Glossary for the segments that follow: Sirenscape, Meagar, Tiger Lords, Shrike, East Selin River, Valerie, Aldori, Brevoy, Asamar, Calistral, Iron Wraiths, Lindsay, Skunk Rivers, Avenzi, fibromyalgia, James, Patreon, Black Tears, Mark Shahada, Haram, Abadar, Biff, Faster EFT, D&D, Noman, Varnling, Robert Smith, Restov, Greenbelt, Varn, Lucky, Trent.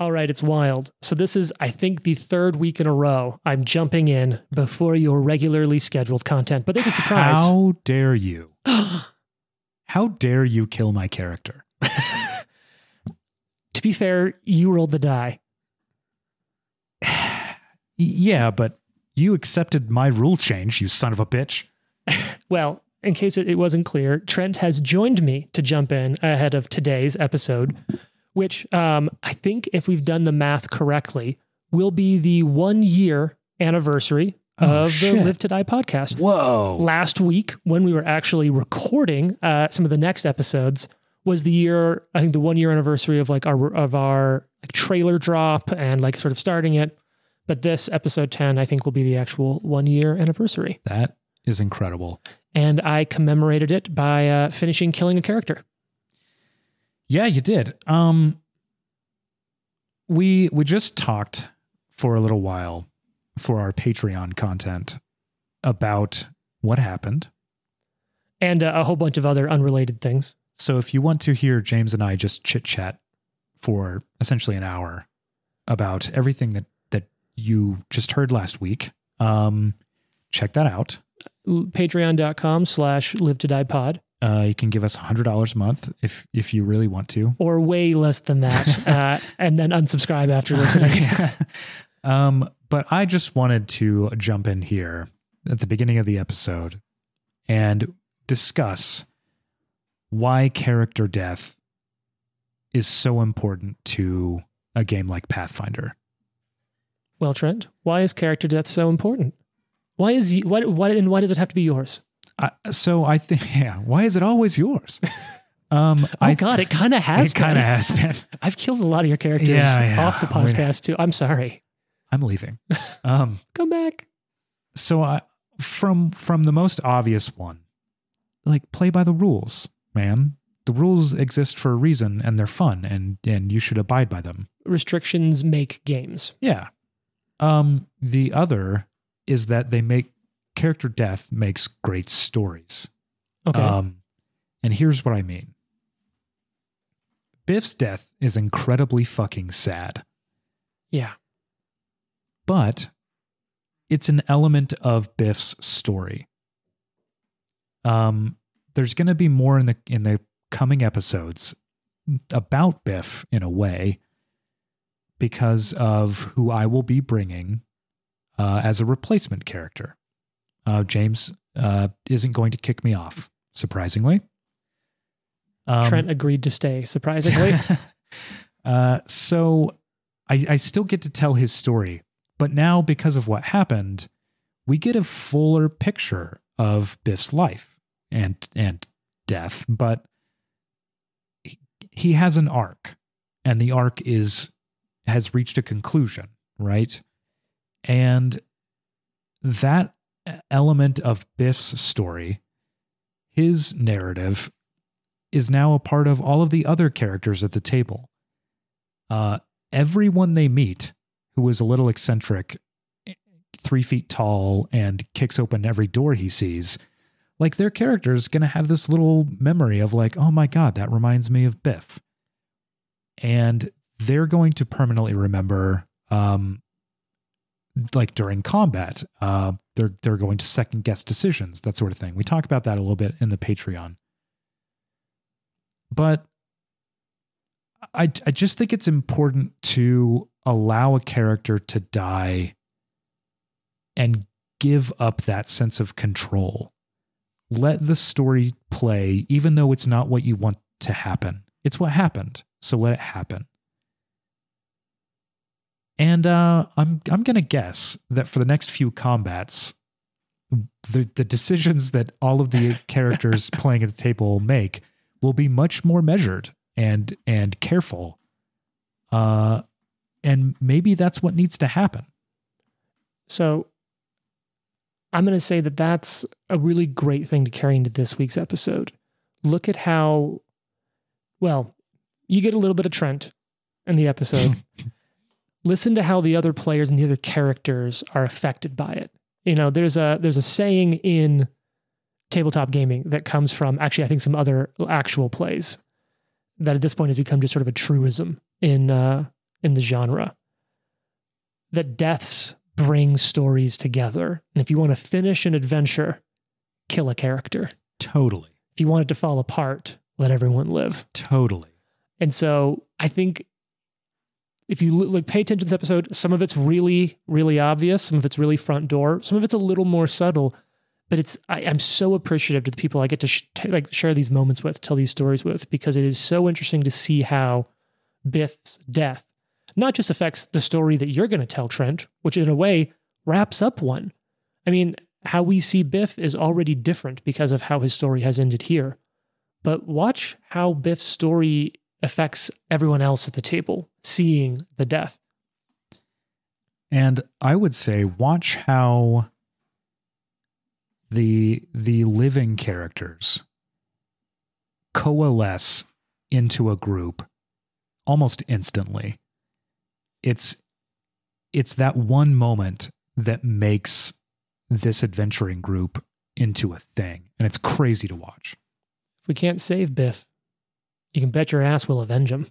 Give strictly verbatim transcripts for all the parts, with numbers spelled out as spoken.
All right, it's wild. So this is, I think, the third week in a row I'm jumping in before your regularly scheduled content, but there's a surprise. How dare you? How dare you kill my character? To be fair, you rolled the die. Yeah, but you accepted my rule change, you son of a bitch. Well, in case it wasn't clear, Trent has joined me to jump in ahead of today's episode, which um, I think, if we've done the math correctly, will be the one-year anniversary oh, of shit. the Live to Die podcast. Whoa. Last week, when we were actually recording uh, some of the next episodes, was the year, I think the one-year anniversary of like our of our like, trailer drop and like sort of starting it. But this episode ten, I think, will be the actual one-year anniversary. That is incredible. And I commemorated it by uh, finishing killing a character. Yeah, you did. Um, we we just talked for a little while for our Patreon content about what happened. And uh, a whole bunch of other unrelated things. So if you want to hear James and I just chit-chat for essentially an hour about everything that, that you just heard last week, um, check that out. Patreon.com slash live to die pod. Uh, you can give us one hundred dollars a month if if you really want to. Or way less than that, uh, and then unsubscribe after listening. um, but I just wanted to jump in here at the beginning of the episode and discuss why character death is so important to a game like Pathfinder. Well, Trent, why is character death so important? Why is what what and why does it have to be yours? I, so I think, yeah. Why is it always yours? Um, oh I, God, it kind of has. It kind of has been. I've killed a lot of your characters yeah, yeah. off the podcast too. I'm sorry. I'm leaving. Um, Come back. So I, from from the most obvious one, like play by the rules, man. The rules exist for a reason, and they're fun, and and you should abide by them. Restrictions make games. Yeah. Um. The other is that they make. Character death makes great stories. Okay. Um, and here's what I mean. Biff's death is incredibly fucking sad. Yeah. But it's an element of Biff's story. Um, there's going to be more in the in the coming episodes about Biff in a way because of who I will be bringing uh, as a replacement character. Uh, James uh, isn't going to kick me off, surprisingly. Um, Trent agreed to stay, surprisingly. uh, so I, I still get to tell his story. But now, because of what happened, we get a fuller picture of Biff's life and and death. But he, he has an arc, and the arc is has reached a conclusion, right? And that element of Biff's story, his narrative, is now a part of all of the other characters at the table. Uh, everyone they meet who is a little eccentric, three feet tall, and kicks open every door he sees, like their character is going to have this little memory of like, oh my God, that reminds me of Biff. And they're going to permanently remember, um, like during combat, uh, they're they're going to second guess decisions, that sort of thing. We talk about that a little bit in the Patreon. But I I just think it's important to allow a character to die and give up that sense of control. Let the story play, even though it's not what you want to happen. It's what happened, so let it happen. And uh, I'm I'm gonna guess that for the next few combats, the the decisions that all of the characters playing at the table make will be much more measured and and careful. Uh, and maybe that's what needs to happen. So I'm gonna say that that's a really great thing to carry into this week's episode. Look at how well you get a little bit of Trent in the episode. Listen to how the other players and the other characters are affected by it. You know, there's a there's a saying in tabletop gaming that comes from, actually, I think some other actual plays that at this point has become just sort of a truism in uh, in the genre, that deaths bring stories together. And if you want to finish an adventure, kill a character. Totally. If you want it to fall apart, let everyone live. Totally. And so I think if you look, pay attention to this episode, some of it's really, really obvious. Some of it's really front door. Some of it's a little more subtle, but it's, I, I'm so appreciative to the people I get to sh- t- like share these moments with, tell these stories with, because it is so interesting to see how Biff's death not just affects the story that you're going to tell, Trent, which in a way wraps up one. I mean, how we see Biff is already different because of how his story has ended here. But watch how Biff's story affects everyone else at the table, seeing the death. And I would say watch how the the living characters coalesce into a group almost instantly. It's it's that one moment that makes this adventuring group into a thing, and it's crazy to watch. If we can't save Biff, you can bet your ass we'll avenge him.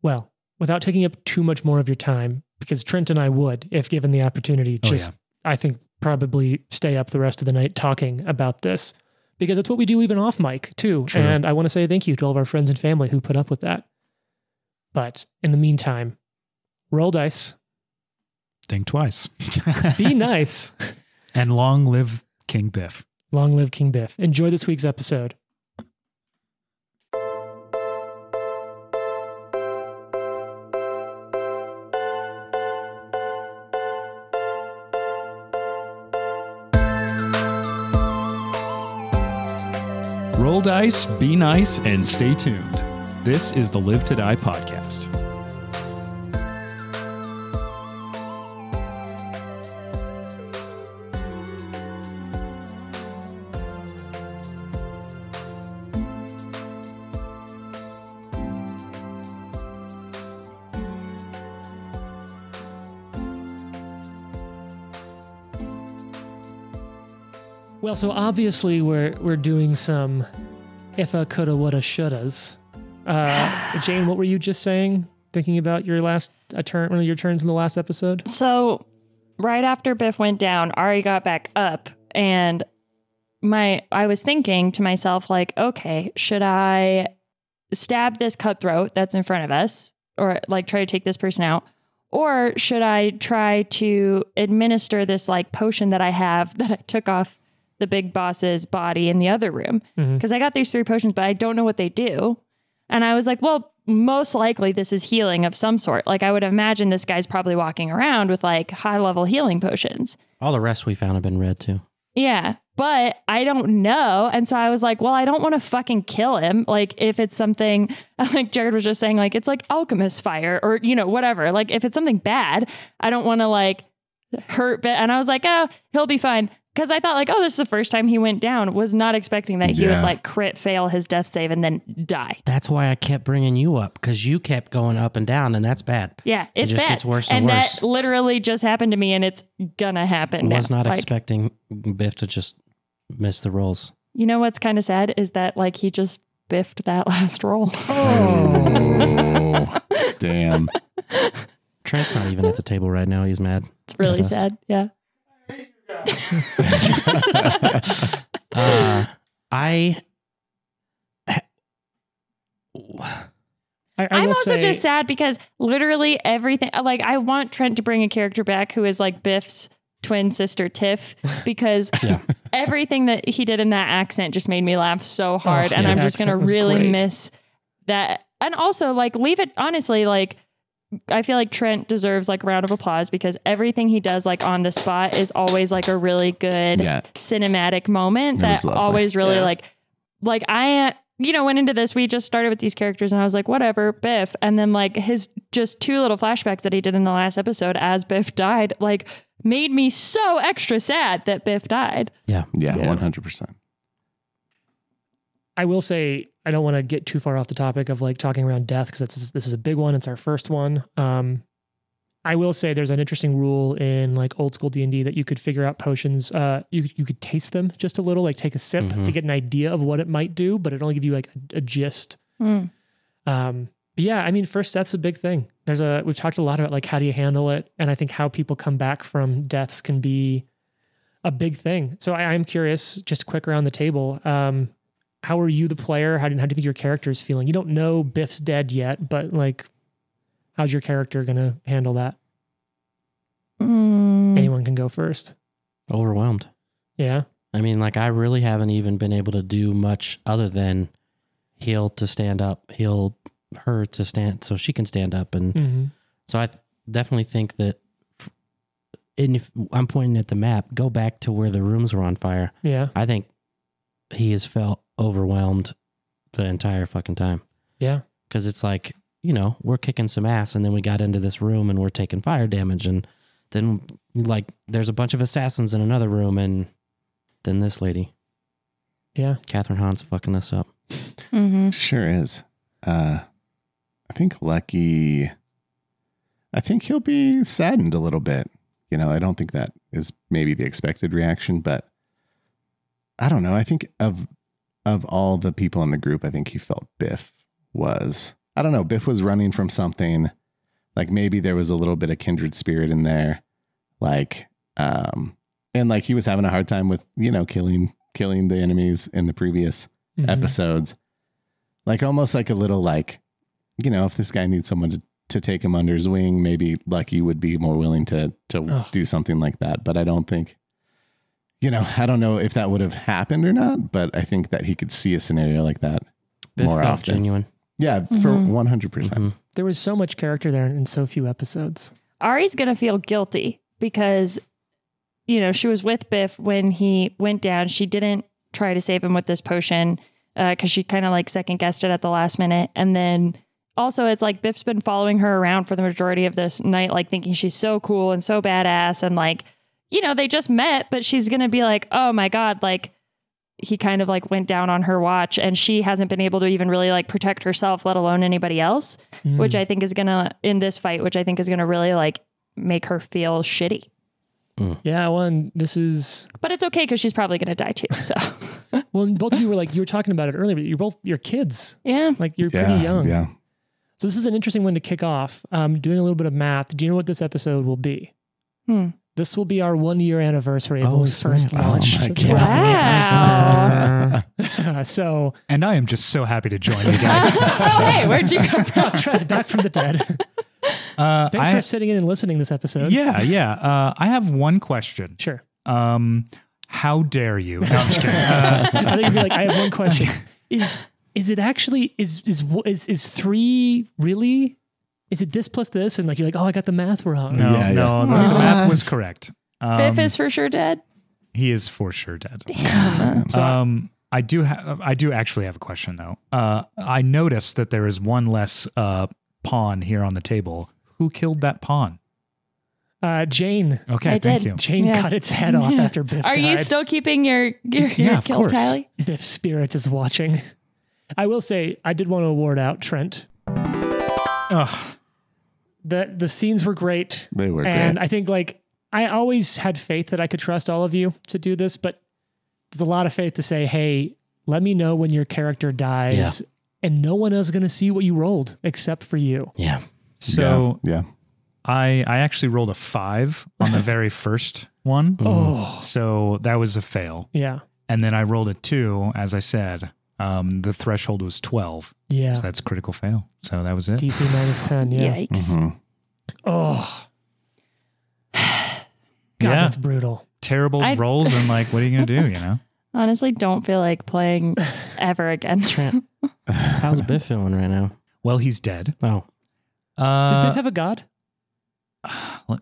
Well, without taking up too much more of your time, because Trent and I would, if given the opportunity, just, oh, yeah. I think, probably stay up the rest of the night talking about this, because that's what we do even off mic, too. True. And I want to say thank you to all of our friends and family who put up with that. But in the meantime, roll dice. Think twice. Be nice. And long live King Biff. Long live King Biff. Enjoy this week's episode. Roll dice, be nice, and stay tuned. This is the Live to Die podcast. Well, so obviously we're we're doing some iffa, coulda, woulda, shouldas. Uh, Jane, what were you just saying? Thinking about your last a turn, one of your turns in the last episode. So, right after Biff went down, Ari got back up, and my I was thinking to myself, like, okay, should I stab this cutthroat that's in front of us, or like try to take this person out? Or should I try to administer this like potion that I have that I took off the big boss's body in the other room? Because mm-hmm. I got these three potions, but I don't know what they do. And I was like, well, most likely this is healing of some sort. Like, I would imagine this guy's probably walking around with like high level healing potions. All the rest we found have been red too. Yeah, but I don't know. And so I was like, well, I don't want to fucking kill him. Like, if it's something like Jared was just saying, like, it's like alchemist fire or, you know, whatever. Like, if it's something bad, I don't want to like hurt. But and I was like, oh, he'll be fine. Because I thought like, oh, this is the first time he went down. Was not expecting that he yeah. would like crit fail his death save and then die. That's why I kept bringing you up, because you kept going up and down, and that's bad. Yeah, it's it just bad. Gets worse and, and worse. That literally just happened to me, and it's gonna happen. Was now. not like, expecting Biff to just miss the rolls. You know what's kind of sad is that like he just biffed that last roll. Oh, damn! Trent's not even at the table right now. He's mad. It's really sad. Yeah. uh, I, I I'm also say, just sad because literally everything, like, I want Trent to bring a character back who is like Biff's twin sister Tiff, because yeah. everything that he did in that accent just made me laugh so hard. Oh, and yeah, I'm just gonna really great. miss that. And also, like, leave it, honestly, like, I feel like Trent deserves like a round of applause, because everything he does like on the spot is always like a really good yeah. cinematic moment it that always really yeah. like, like I, you know, went into this, we just started with these characters and I was like, whatever, Biff. And then like his just two little flashbacks that he did in the last episode as Biff died, like made me so extra sad that Biff died. Yeah. Yeah. yeah. one hundred percent. I will say, I don't want to get too far off the topic of like talking around death, because this is a big one. It's our first one. Um, I will say there's an interesting rule in like old school D and D that you could figure out potions. Uh, you you could taste them just a little, like take a sip mm-hmm. to get an idea of what it might do, but it only give you like a, a gist. Mm. Um, But yeah, I mean, first death's a big thing. There's a, we've talked a lot about like, how do you handle it? And I think how people come back from deaths can be a big thing. So I am curious, just quick around the table. Um, how are you the player? How do, how do you think your character is feeling? You don't know Biff's dead yet, but like, how's your character going to handle that? Mm. Anyone can go first. Overwhelmed. Yeah. I mean, like, I really haven't even been able to do much other than heal to stand up, heal her to stand so she can stand up. And mm-hmm. so I th- definitely think that, and if I'm pointing at the map, go back to where the rooms were on fire. Yeah. I think he has felt overwhelmed the entire fucking time. Yeah. Because it's like, you know, we're kicking some ass and then we got into this room and we're taking fire damage. And then, like, there's a bunch of assassins in another room and... than this lady. Yeah. Catherine Hahn's fucking us up. Mm-hmm. Sure is. Uh, I think Lucky, I think he'll be saddened a little bit. You know, I don't think that is maybe the expected reaction, but I don't know. I think of, of all the people in the group, I think he felt Biff was, I don't know. Biff was running from something. Like maybe there was a little bit of kindred spirit in there. Like, um, And like he was having a hard time with, you know, killing killing the enemies in the previous mm-hmm. episodes. Like almost like a little like, you know, if this guy needs someone to, to take him under his wing, maybe Lucky would be more willing to to Ugh. do something like that. But I don't think, you know, I don't know if that would have happened or not. But I think that he could see a scenario like that Biff more often. Genuine. Yeah, mm-hmm. for one hundred percent. Mm-hmm. There was so much character there in so few episodes. Ari's going to feel guilty because... you know, she was with Biff when he went down. She didn't try to save him with this potion because uh, she kind of like second guessed it at the last minute. And then also it's like Biff's been following her around for the majority of this night, like thinking she's so cool and so badass. And like, you know, they just met, but she's going to be like, oh my God, like he kind of like went down on her watch and she hasn't been able to even really like protect herself, let alone anybody else, mm. which I think is going to in this fight, which I think is going to really like make her feel shitty. Mm. Yeah, well, and this is... But it's okay, because she's probably going to die too, so... Well, and both of you were like, you were talking about it earlier, but you're both, you're kids. Yeah. Like, you're yeah, pretty young. Yeah. So this is an interesting one to kick off. Um, doing a little bit of math, do you know what this episode will be? Hmm. This will be our one-year anniversary of oh, when we first so launched. Oh my wow. uh, so... And I am just so happy to join you guys. Oh, hey, where'd you come from? Trent, back from the dead. Uh, Thanks I, for sitting in and listening this episode. Yeah, yeah. Uh, I have one question. Sure. Um, how dare you? No, I'm just kidding. Uh, I think you'd be like, I have one question. Is is it actually is is is is three really? Is it this plus this? And like you're like, oh, I got the math wrong. No, yeah, no, yeah. no the math was correct. Um, Biff is for sure dead. He is for sure dead. Damn. So, um, I do have. I do actually have a question though. Uh, I noticed that there is one less uh, pawn here on the table. Who killed that pawn? Uh, Jane. Okay, I thank did. you. Jane yeah. cut its head off yeah. after Biff Are died. you still keeping your, your, yeah, your kill tally? Biff's spirit is watching. I will say, I did want to award out Trent. Ugh. The, the scenes were great. They were and great. And I think, like, I always had faith that I could trust all of you to do this, but there's a lot of faith to say, hey, let me know when your character dies, yeah. and no one else is going to see what you rolled except for you. Yeah. So yeah, yeah. I I actually rolled a five on the very first one. Oh. So that was a fail. Yeah. And then I rolled a two, as I said. Um, the threshold was twelve. Yeah. So that's critical fail. So that was it. D C minus ten, yeah. Yikes. Mm-hmm. Oh. God, yeah. That's brutal. Terrible I'd... rolls and like, what are you going to do, you know? Honestly, don't feel like playing ever again. Trent, how's Biff feeling right now? Well, he's dead. Oh. Uh, Did Biff have a god?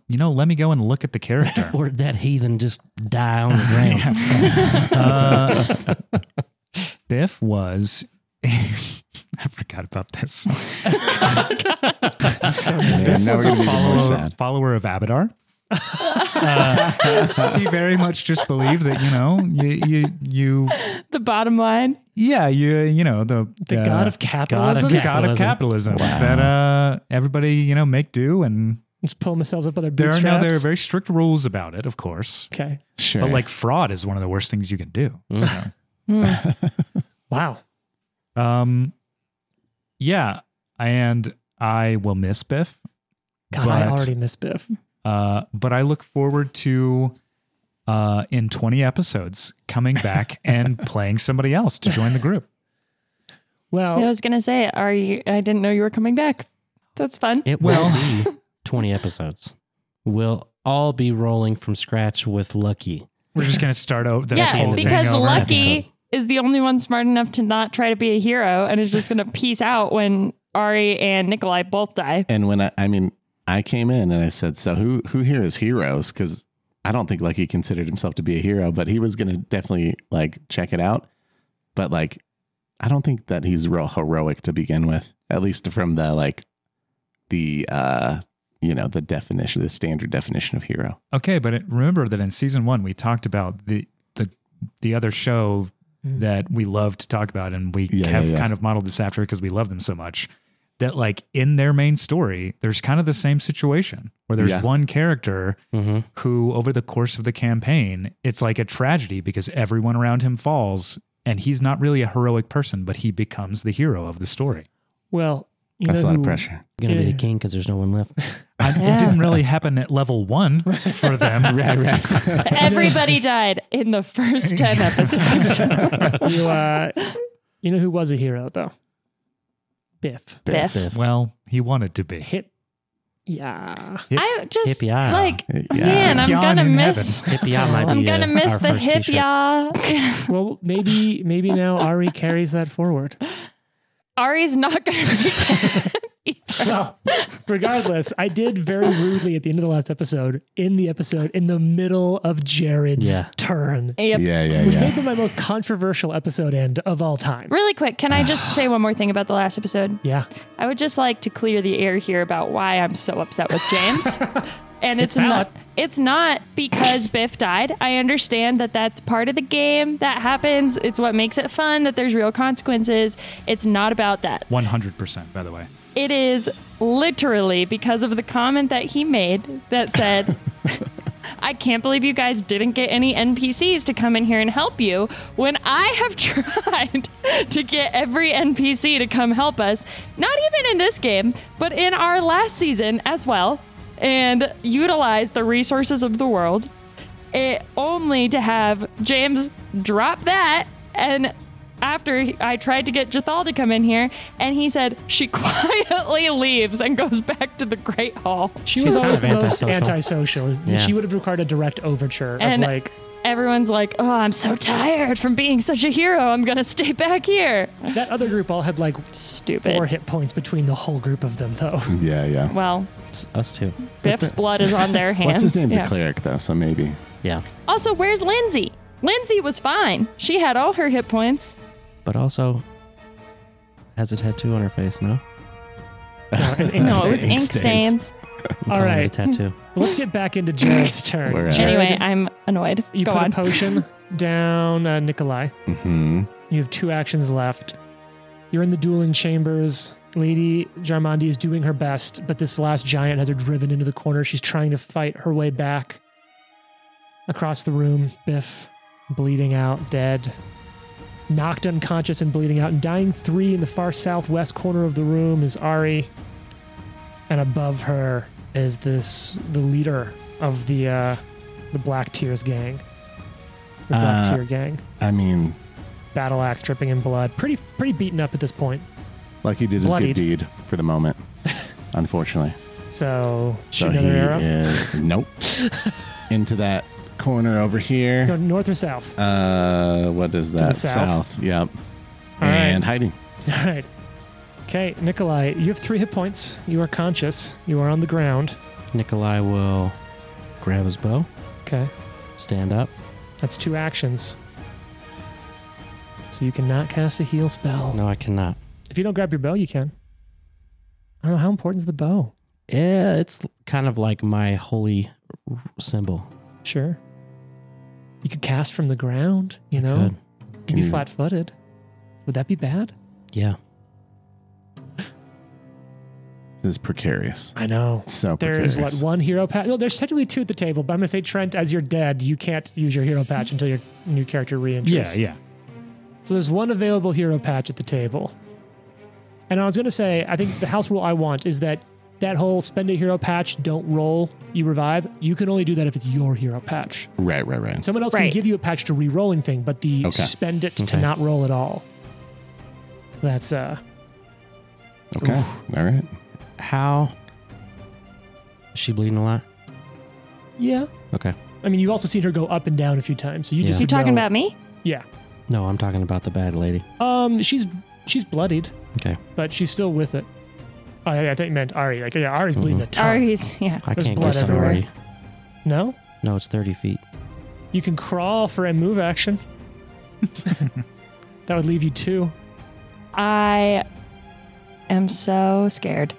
You know, let me go and look at the character. Or did that heathen just die on the ground? uh, Biff was... I forgot about this. I'm so mad. Biff was a follower, follower of Abadar. Uh, he very much just believed that, you know, you... you, you the bottom line? Yeah, you you know, the the uh, god of capitalism, god, god of capitalism wow. that uh, everybody, you know, make do and just pull themselves up by their bootstraps. There are now there are very strict rules about it, of course. Okay, sure. But like fraud is one of the worst things you can do. Mm. So. Mm. Wow. Um. Yeah, and I will miss Biff. God, but, I already miss Biff. Uh, but I look forward to uh, in twenty episodes coming back and playing somebody else to join the group. Well, I was gonna say, are you? I didn't know you were coming back. That's fun. It will be twenty episodes. We'll all be rolling from scratch with Lucky. We're just gonna start over. The yeah, whole because thing over. Lucky episode. Is the only one smart enough to not try to be a hero, and is just gonna peace out when Ari and Nikolai both die. And when I, I mean, I came in and I said, "So who who here is heroes?" Because I don't think Lucky considered himself to be a hero, but he was gonna definitely like check it out. But like, I don't think that he's real heroic to begin with, at least from the like the uh you know the definition, the standard definition of hero. Okay, but it, remember that in season one we talked about the the the other show that we love to talk about, and we yeah, have yeah, yeah. kind of modeled this after because we love them so much. That like in their main story, there's kind of the same situation where there's yeah. one character mm-hmm. who, over the course of the campaign, it's like a tragedy because everyone around him falls. And he's not really a heroic person, but he becomes the hero of the story. Well, you that's know a lot of pressure. You're going to yeah. be the king because there's no one left. I, yeah. It didn't really happen at level one for them. right, right. Everybody died in the first ten episodes. you, uh, you know who was a hero, though? Biff. Biff. Biff. Well, he wanted to be. Hip. Yeah. Hip, I just hip-ya. Like hip-ya. Man, I'm gonna miss might I'm be gonna a, miss the hip ya. Well, maybe maybe now Ari carries that forward. Ari's not gonna be well, regardless, I did very rudely at the end of the last episode, in the episode in the middle of Jared's yeah. turn. Yep. Yeah, yeah. Which yeah. may be my most controversial episode end of all time. Really quick, can I just say one more thing about the last episode? Yeah. I would just like to clear the air here about why I'm so upset with James. And it's, it's not it's not because Biff died. I understand that that's part of the game that happens. It's what makes it fun, that there's real consequences. It's not about that. one hundred percent, by the way. It is literally because of the comment that he made that said, I can't believe you guys didn't get any N P Cs to come in here and help you when I have tried to get every N P C to come help us. Not even in this game, but in our last season as well. And utilize the resources of the world, it, only to have James drop that. And after he, I tried to get Jethal to come in here, and he said she quietly leaves and goes back to the Great Hall. She was always the most antisocial. Yeah. She would have required a direct overture and of like... Everyone's like, oh, I'm so tired from being such a hero. I'm going to stay back here. That other group all had like stupid four hit points between the whole group of them, though. Yeah, yeah. Well, it's us too. Biff's blood is on their hands. What's his name's yeah. a cleric, though, so maybe. Yeah. Also, where's Lindsay? Lindsay was fine. She had all her hit points. But also has a tattoo on her face, no? No, no, it was ink stains. stains. All right, tattoo. Let's get back into Jared's turn. Anyway, I'm annoyed. You Go put on. a potion down uh, Nikolai. Mm-hmm. You have two actions left. You're in the dueling chambers. Lady Jarmondi is doing her best, but this last giant has her driven into the corner. She's trying to fight her way back across the room. Biff, bleeding out, dead. Knocked unconscious and bleeding out. And dying three in the far southwest corner of the room is Ari. And above her is this the leader of the uh, the Black Tears gang. The uh, Black Tear gang. I mean, battle axe dripping in blood. Pretty pretty beaten up at this point. Lucky did his good deed for the moment, unfortunately. So, so shoot another arrow? Is, nope. Into that corner over here. Go north or south? Uh, what is that? South. south. Yep. All and right. hiding. All right. Okay, Nikolai, you have three hit points. You are conscious. You are on the ground. Nikolai will grab his bow. Okay. Stand up. That's two actions. So you cannot cast a heal spell. No, I cannot. If you don't grab your bow, you can. I don't know, how important is the bow? Yeah, it's kind of like my holy symbol. Sure. You could cast from the ground, you know? You'd be mm. flat-footed. Would that be bad? Yeah. This is precarious. I know. So precarious. There is what, one hero patch? No, there's technically two at the table, but I'm going to say, Trent, as you're dead, you can't use your hero patch until your new character re-enters. Yeah, yeah. So there's one available hero patch at the table. And I was going to say, I think the house rule I want is that that whole spend a hero patch, don't roll, you revive, you can only do that if it's your hero patch. Right, right, right. Someone else right. can give you a patch to re-rolling thing, but the okay. spend it okay. to not roll at all. That's, uh... Okay, oof. All right. How... Is she bleeding a lot? Yeah. Okay. I mean, you've also seen her go up and down a few times, so you yeah. just... You talking know. about me? Yeah. No, I'm talking about the bad lady. Um, she's she's bloodied. Okay. But she's still with it. Oh, yeah, I think you meant Ari. Like, yeah, Ari's mm-hmm. bleeding a ton. Ari's, yeah. I There's can't blood everywhere. Ari. No? No, it's thirty feet. You can crawl for a move action. That would leave you two. I am so scared.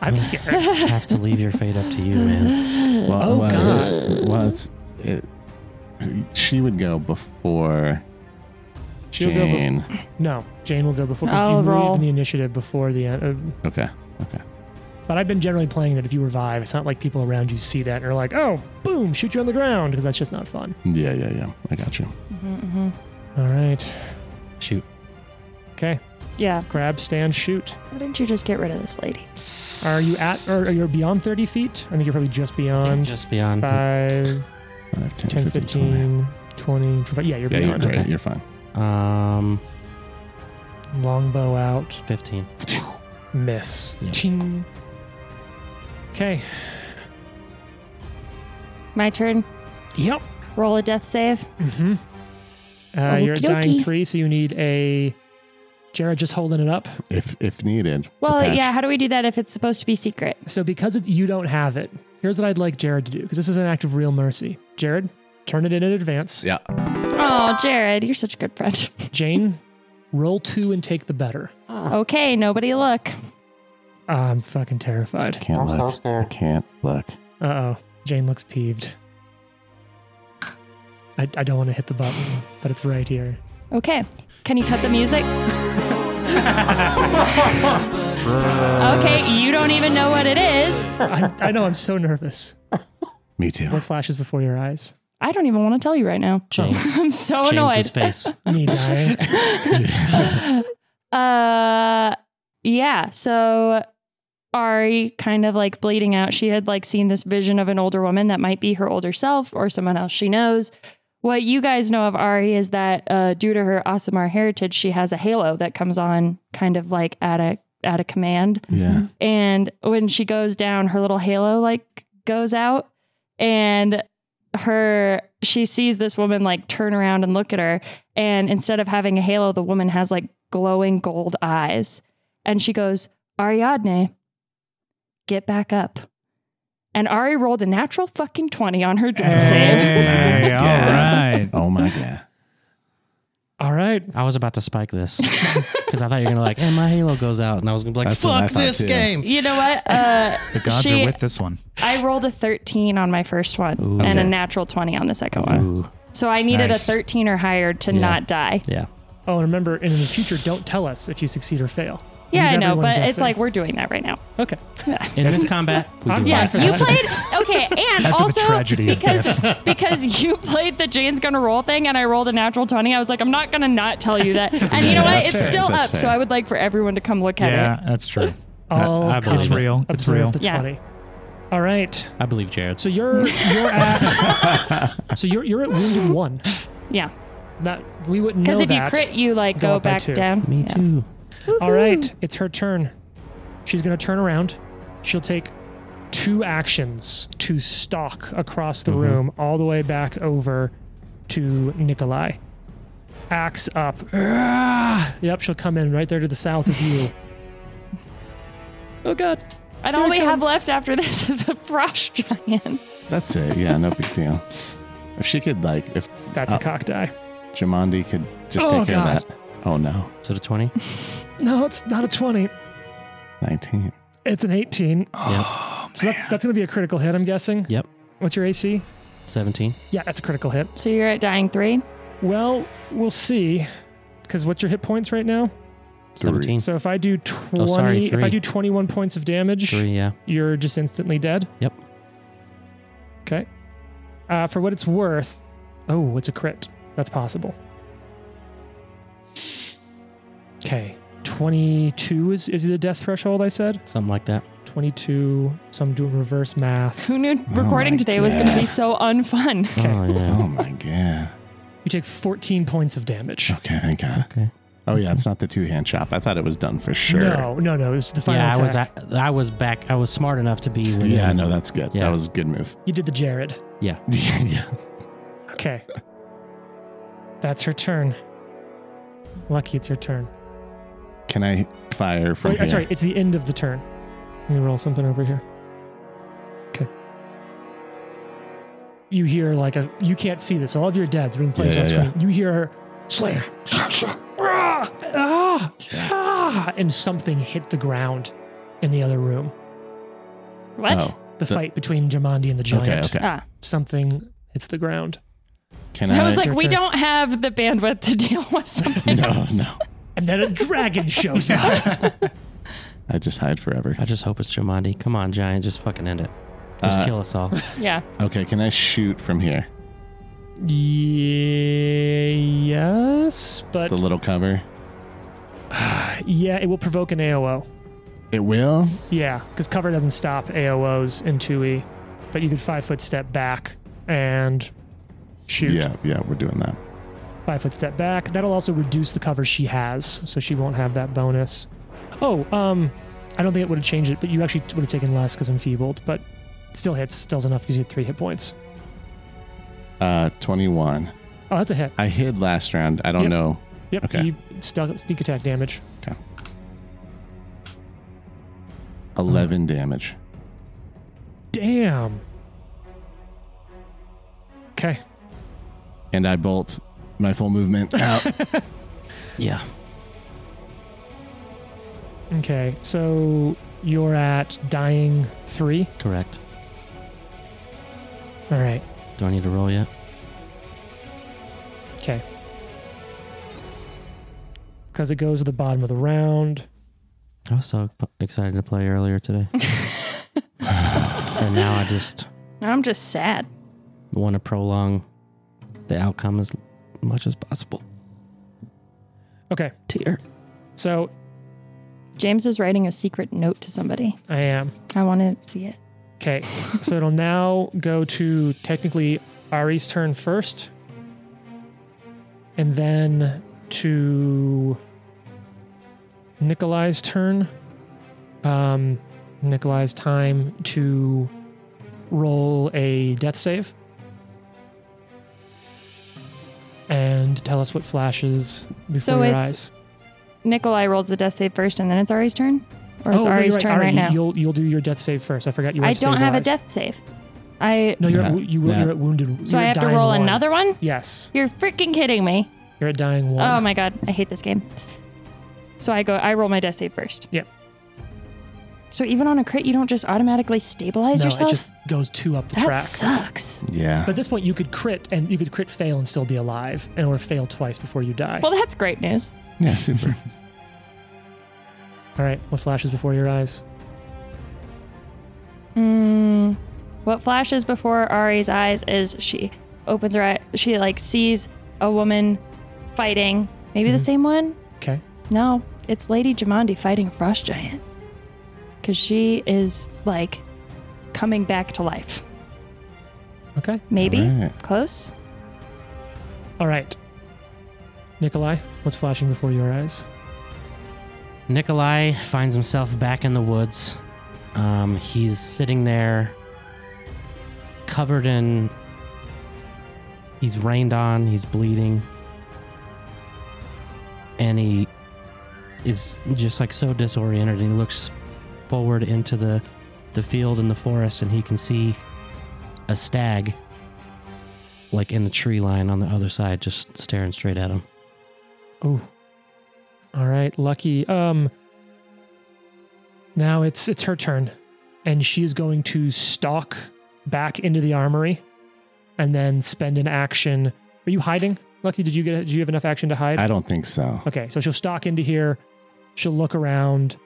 I'm scared. I have to leave your fate up to you, man. Well, oh, well, God. It was, well, it's... It, she would go before... She'll Jane. Go before, no, Jane will go before because you roll in the initiative before the end. Uh, okay, okay. But I've been generally playing that if you revive, it's not like people around you see that and are like, oh, boom, shoot you on the ground, because that's just not fun. Yeah, yeah, yeah. I got you. Mm-hmm, mm-hmm. All right. Shoot. Okay. Yeah. Grab, stand, shoot. Why didn't you just get rid of this lady? Are you at, or are you beyond thirty feet? I think you're probably just beyond. Just beyond. five, ten, fifteen, twenty, twenty-five. Yeah, you're yeah, beyond. You're, okay. You're fine. Um, longbow out. Fifteen. Miss. Yep. Ching. Okay. My turn. Yep. Roll a death save. Mm-hmm. Uh, you're at dying three, so you need a. Jared just holding it up. If if needed. Well, yeah. How do we do that if it's supposed to be secret? So because it's you don't have it. Here's what I'd like Jared to do because this is an act of real mercy. Jared, turn it in in advance. Yeah. Oh, Jared, you're such a good friend. Jane, roll two and take the better. Oh. Okay, nobody look. Uh, I'm fucking terrified. I can't I'm look. So I can't look. Uh-oh. Jane looks peeved. I, I don't want to hit the button, but it's right here. Okay. Can you cut the music? Okay, you don't even know what it is. I, I know, I'm so nervous. Me too. What flashes before your eyes? I don't even want to tell you right now. James. I'm so James's annoyed. Face. Me dying. Uh, yeah. So Ari kind of like bleeding out. She had like seen this vision of an older woman that might be her older self or someone else she knows. What you guys know of Ari is that uh, due to her Asamar heritage, she has a halo that comes on kind of like at a at a command. Yeah. And when she goes down, her little halo like goes out and. Her, she sees this woman like turn around and look at her, and instead of having a halo, the woman has like glowing gold eyes, and she goes, "Ariadne, get back up." And Ari rolled a natural fucking twenty on her death save. Hey, all right. Oh my god. All right. I was about to spike this because I thought you were gonna like, and hey, my halo goes out, and I was gonna be like, that's fuck this too. Game. You know what? Uh, the gods she, are with this one. I rolled a thirteen on my first one Ooh. And okay. a natural twenty on the second Ooh. One. So I needed nice. A thirteen or higher to yeah. not die. Yeah. Oh, and remember, in the future, don't tell us if you succeed or fail. Yeah, I know, but it's like we're doing that right now. Okay. In this combat, we do yeah, you played okay, and also because because you played the Jane's gonna roll thing, and I rolled a natural twenty. I was like, I'm not gonna not tell you that. And you know what? It's still up, so I would like for everyone to come look at it. Yeah, that's true. I believe it's real. It's real. Yeah. All right. I believe Jared. So you're you're at so you're you're at wounded one. Yeah. That we wouldn't know that because if you crit, you like go back down. Me too. Woo-hoo. All right, it's her turn. She's going to turn around. She'll take two actions to stalk across the mm-hmm. room all the way back over to Nikolai. Axe up. Ah! Yep, she'll come in right there to the south of you. Oh, God. And all we have left after this is a frost giant. That's it. Yeah, no big deal. If she could, like... if That's uh, a cock die. Jarmondi could just oh, take care God. Of that. Oh, no. Is it a twenty? No, it's not a twenty. nineteen. It's an eighteen. Yep. Oh, so that's, that's going to be a critical hit, I'm guessing. Yep. What's your A C? seventeen. Yeah, that's a critical hit. So you're at dying three? Well, we'll see. Because what's your hit points right now? seventeen. So if I do twenty, oh, sorry, if I do twenty-one points of damage, three, yeah. you're just instantly dead? Yep. Okay. Uh, for what it's worth, oh, it's a crit. That's possible. Okay. twenty-two is, is the death threshold, I said? Something like that. twenty-two, some doing reverse math. Who knew recording oh today God. was going to be so unfun? Okay. Oh, yeah. Oh, my God. You take fourteen points of damage. Okay, thank God. Okay. Oh, yeah, it's not the two-hand chop. I thought it was done for sure. No, no, no. It was the final yeah, attack. Yeah, I was, I, I was back. I was smart enough to be... Yeah, no, that's good. Yeah. That was a good move. You did the Jared. Yeah. Yeah. Okay. That's her turn. Lucky, it's her turn. Can I fire from Wait, here? Sorry, it's the end of the turn. Let me roll something over here. Okay. You hear like a... You can't see this. All of your deads are being placed yeah, on yeah, screen. Yeah. You hear her... Slayer. Ah, ah, ah, and something hit the ground in the other room. What? Oh, the, the fight between Jarmondi and the giant. Okay, okay. Ah. Something hits the ground. Can I? I was like, we turn. don't have the bandwidth to deal with something. no, else. no. And then a dragon shows up. I just hide forever. I just hope it's Jarmondi. Come on, giant, just fucking end it. Just uh, kill us all. Yeah. Okay, can I shoot from here? Yeah, yes, but... The little cover? Yeah, it will provoke an A O O. It will? Yeah, because cover doesn't stop A O Os in two E. But you could five-foot step back and shoot. Yeah, yeah, we're doing that. Five-foot step back. That'll also reduce the cover she has, so she won't have that bonus. Oh, um, I don't think it would have changed it, but you actually would have taken less because enfeebled, but it still hits. Still enough because you had three hit points. Uh, twenty-one. Oh, that's a hit. I hid last round. I don't yep. know. Yep. Okay. You stuck sneak attack damage. Okay. eleven oh. damage. Damn. Okay. And I bolt my full movement out. Yeah. Okay. So you're at dying three? Correct. All right. Do I need to roll yet? Okay. Because it goes to the bottom of the round. I was so excited to play earlier today. And now I just... I'm just sad. Want to prolong the outcome as much as possible. Okay. Tear. So... James is writing a secret note to somebody. I am. I want to see it. Okay, so it'll now go to technically Ari's turn first, and then to Nikolai's turn. Um, Nikolai's time to roll a death save and tell us what flashes before so your eyes. Nikolai rolls the death save first, and then it's Ari's turn. Or it's oh, Ari's right, turn Ari, right now. You'll you'll do your death save first. I forgot you. I don't have a death save. I no. You're yeah, at, you, yeah. you're at wounded. So I have to roll one. another one. Yes. You're freaking kidding me. You're at dying one. Oh my God, I hate this game. So I go. I roll my death save first. Yep. So even on a crit, you don't just automatically stabilize no, yourself. No, it just goes two up the that track. That sucks. Yeah. But at this point, you could crit and you could crit fail and still be alive, and or fail twice before you die. Well, that's great news. Yeah, super. All right, what flashes before your eyes? Mm, what flashes before Ari's eyes is she opens her eye. She like sees a woman fighting. Maybe mm-hmm. the same one? Okay. No, it's Lady Jarmondi fighting a frost giant. Because she is like coming back to life. Okay. Maybe. All right. Close. All right. Nikolai, what's flashing before your eyes? Nikolai finds himself back in the woods. Um, he's sitting there covered in... He's rained on, he's bleeding. And he is just like so disoriented. And he looks forward into the, the field and the forest, and he can see a stag like in the tree line on the other side, just staring straight at him. Ooh. All right, Lucky. Um, now it's it's her turn, and she is going to stalk back into the armory, and then spend an action. Are you hiding, Lucky? Did you get? Do you have enough action to hide? I don't think so. Okay, so she'll stalk into here. She'll look around.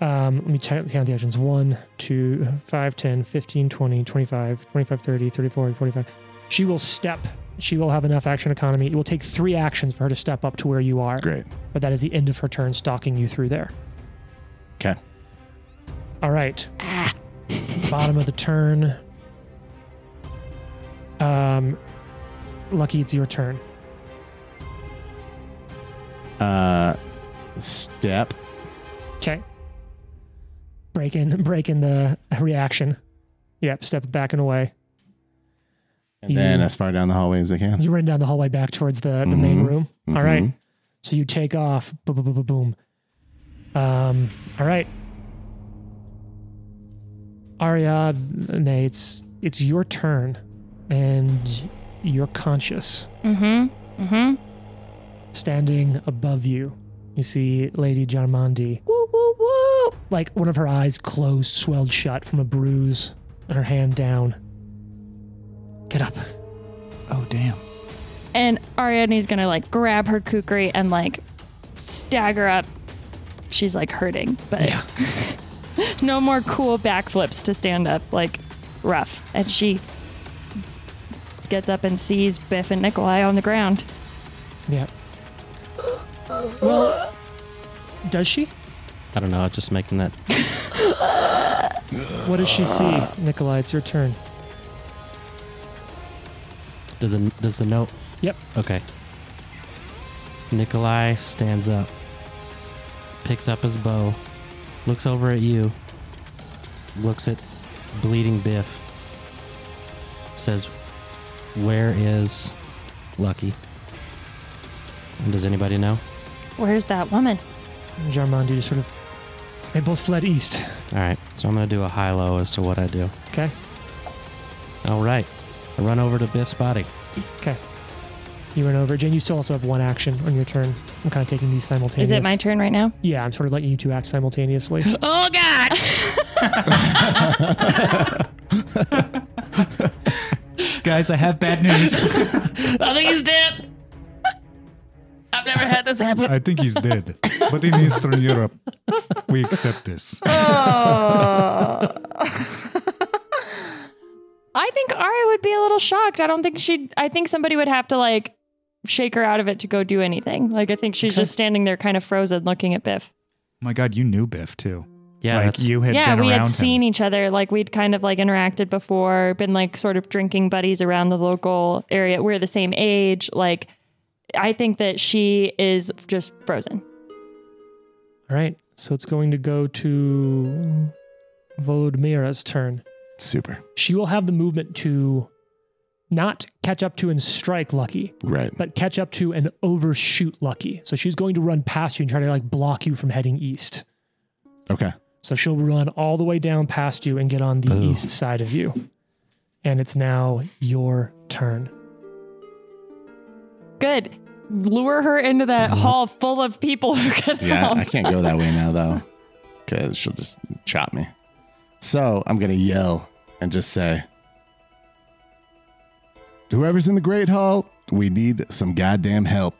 Um, let me count the actions. one, two, five, ten, fifteen, twenty, twenty-five, twenty-five, thirty, thirty-four, forty-five. She will step she will have enough action economy. It will take three actions for her to step up to where you are. Great. But that is the end of her turn, stalking you through there. Okay. All right. Ah. Bottom of the turn. Um, Lucky, it's your turn. Uh, step. Okay. Break in, break in the reaction. Yep, step back and away. And you, then as far down the hallway as I can. You run down the hallway back towards the, the mm-hmm. main room. Mm-hmm. All right. So you take off. Boom, boom, boom, boom. Um, all right. Ariadne, it's it's your turn, and you're conscious. Mm-hmm. Mm-hmm. Standing above you, you see Lady Jarmondi. Woo, woo, woo! Like one of her eyes closed, swelled shut from a bruise, and her hand down. Get up. Oh, damn. And Ariadne's gonna like grab her kukri and like stagger up. She's like hurting, but yeah. No more cool backflips to stand up, like rough. And she gets up and sees Biff and Nikolai on the ground. Yeah. Well, does she? I don't know. I was just making that. What does she see, Nikolai? It's your turn. Does the, does the note? Yep. Okay. Nikolai stands up, picks up his bow, looks over at you, looks at bleeding Biff, says, "Where is Lucky? And does anybody know? Where's that woman?" Jarmondi just sort of... They both fled east. All right, so I'm going to do a high-low as to what I do. Okay. All right. I run over to Biff's body. Okay. You run over. Jen, you still also have one action on your turn. I'm kind of taking these simultaneously. Is it my turn right now? Yeah, I'm sort of letting you two act simultaneously. Oh, God! Guys, I have bad news. I think he's dead. I've never had this happen. I think he's dead. But in Eastern Europe, we accept this. Oh. I think Ari would be a little shocked. I don't think she'd... I think somebody would have to, like, shake her out of it to go do anything. Like, I think she's okay. Just standing there kind of frozen looking at Biff. Oh my God, you knew Biff, too. Yeah, like you had yeah, been we around had seen him. Each other. Like, we'd kind of, like, interacted before, been, like, sort of drinking buddies around the local area. We're the same age, like... I think that she is just frozen. All right. So it's going to go to Volodmira's turn. Super. She will have the movement to not catch up to and strike Lucky. Right. But catch up to and overshoot Lucky. So she's going to run past you and try to like block you from heading east. Okay. So she'll run all the way down past you and get on the Ooh. East side of you. And it's now your turn. Good. Lure her into that mm-hmm. hall full of people who can yeah, help. Yeah, I can't go that way now, though, because she'll just chop me. So I'm going to yell and just say, "Whoever's in the Great Hall, we need some goddamn help.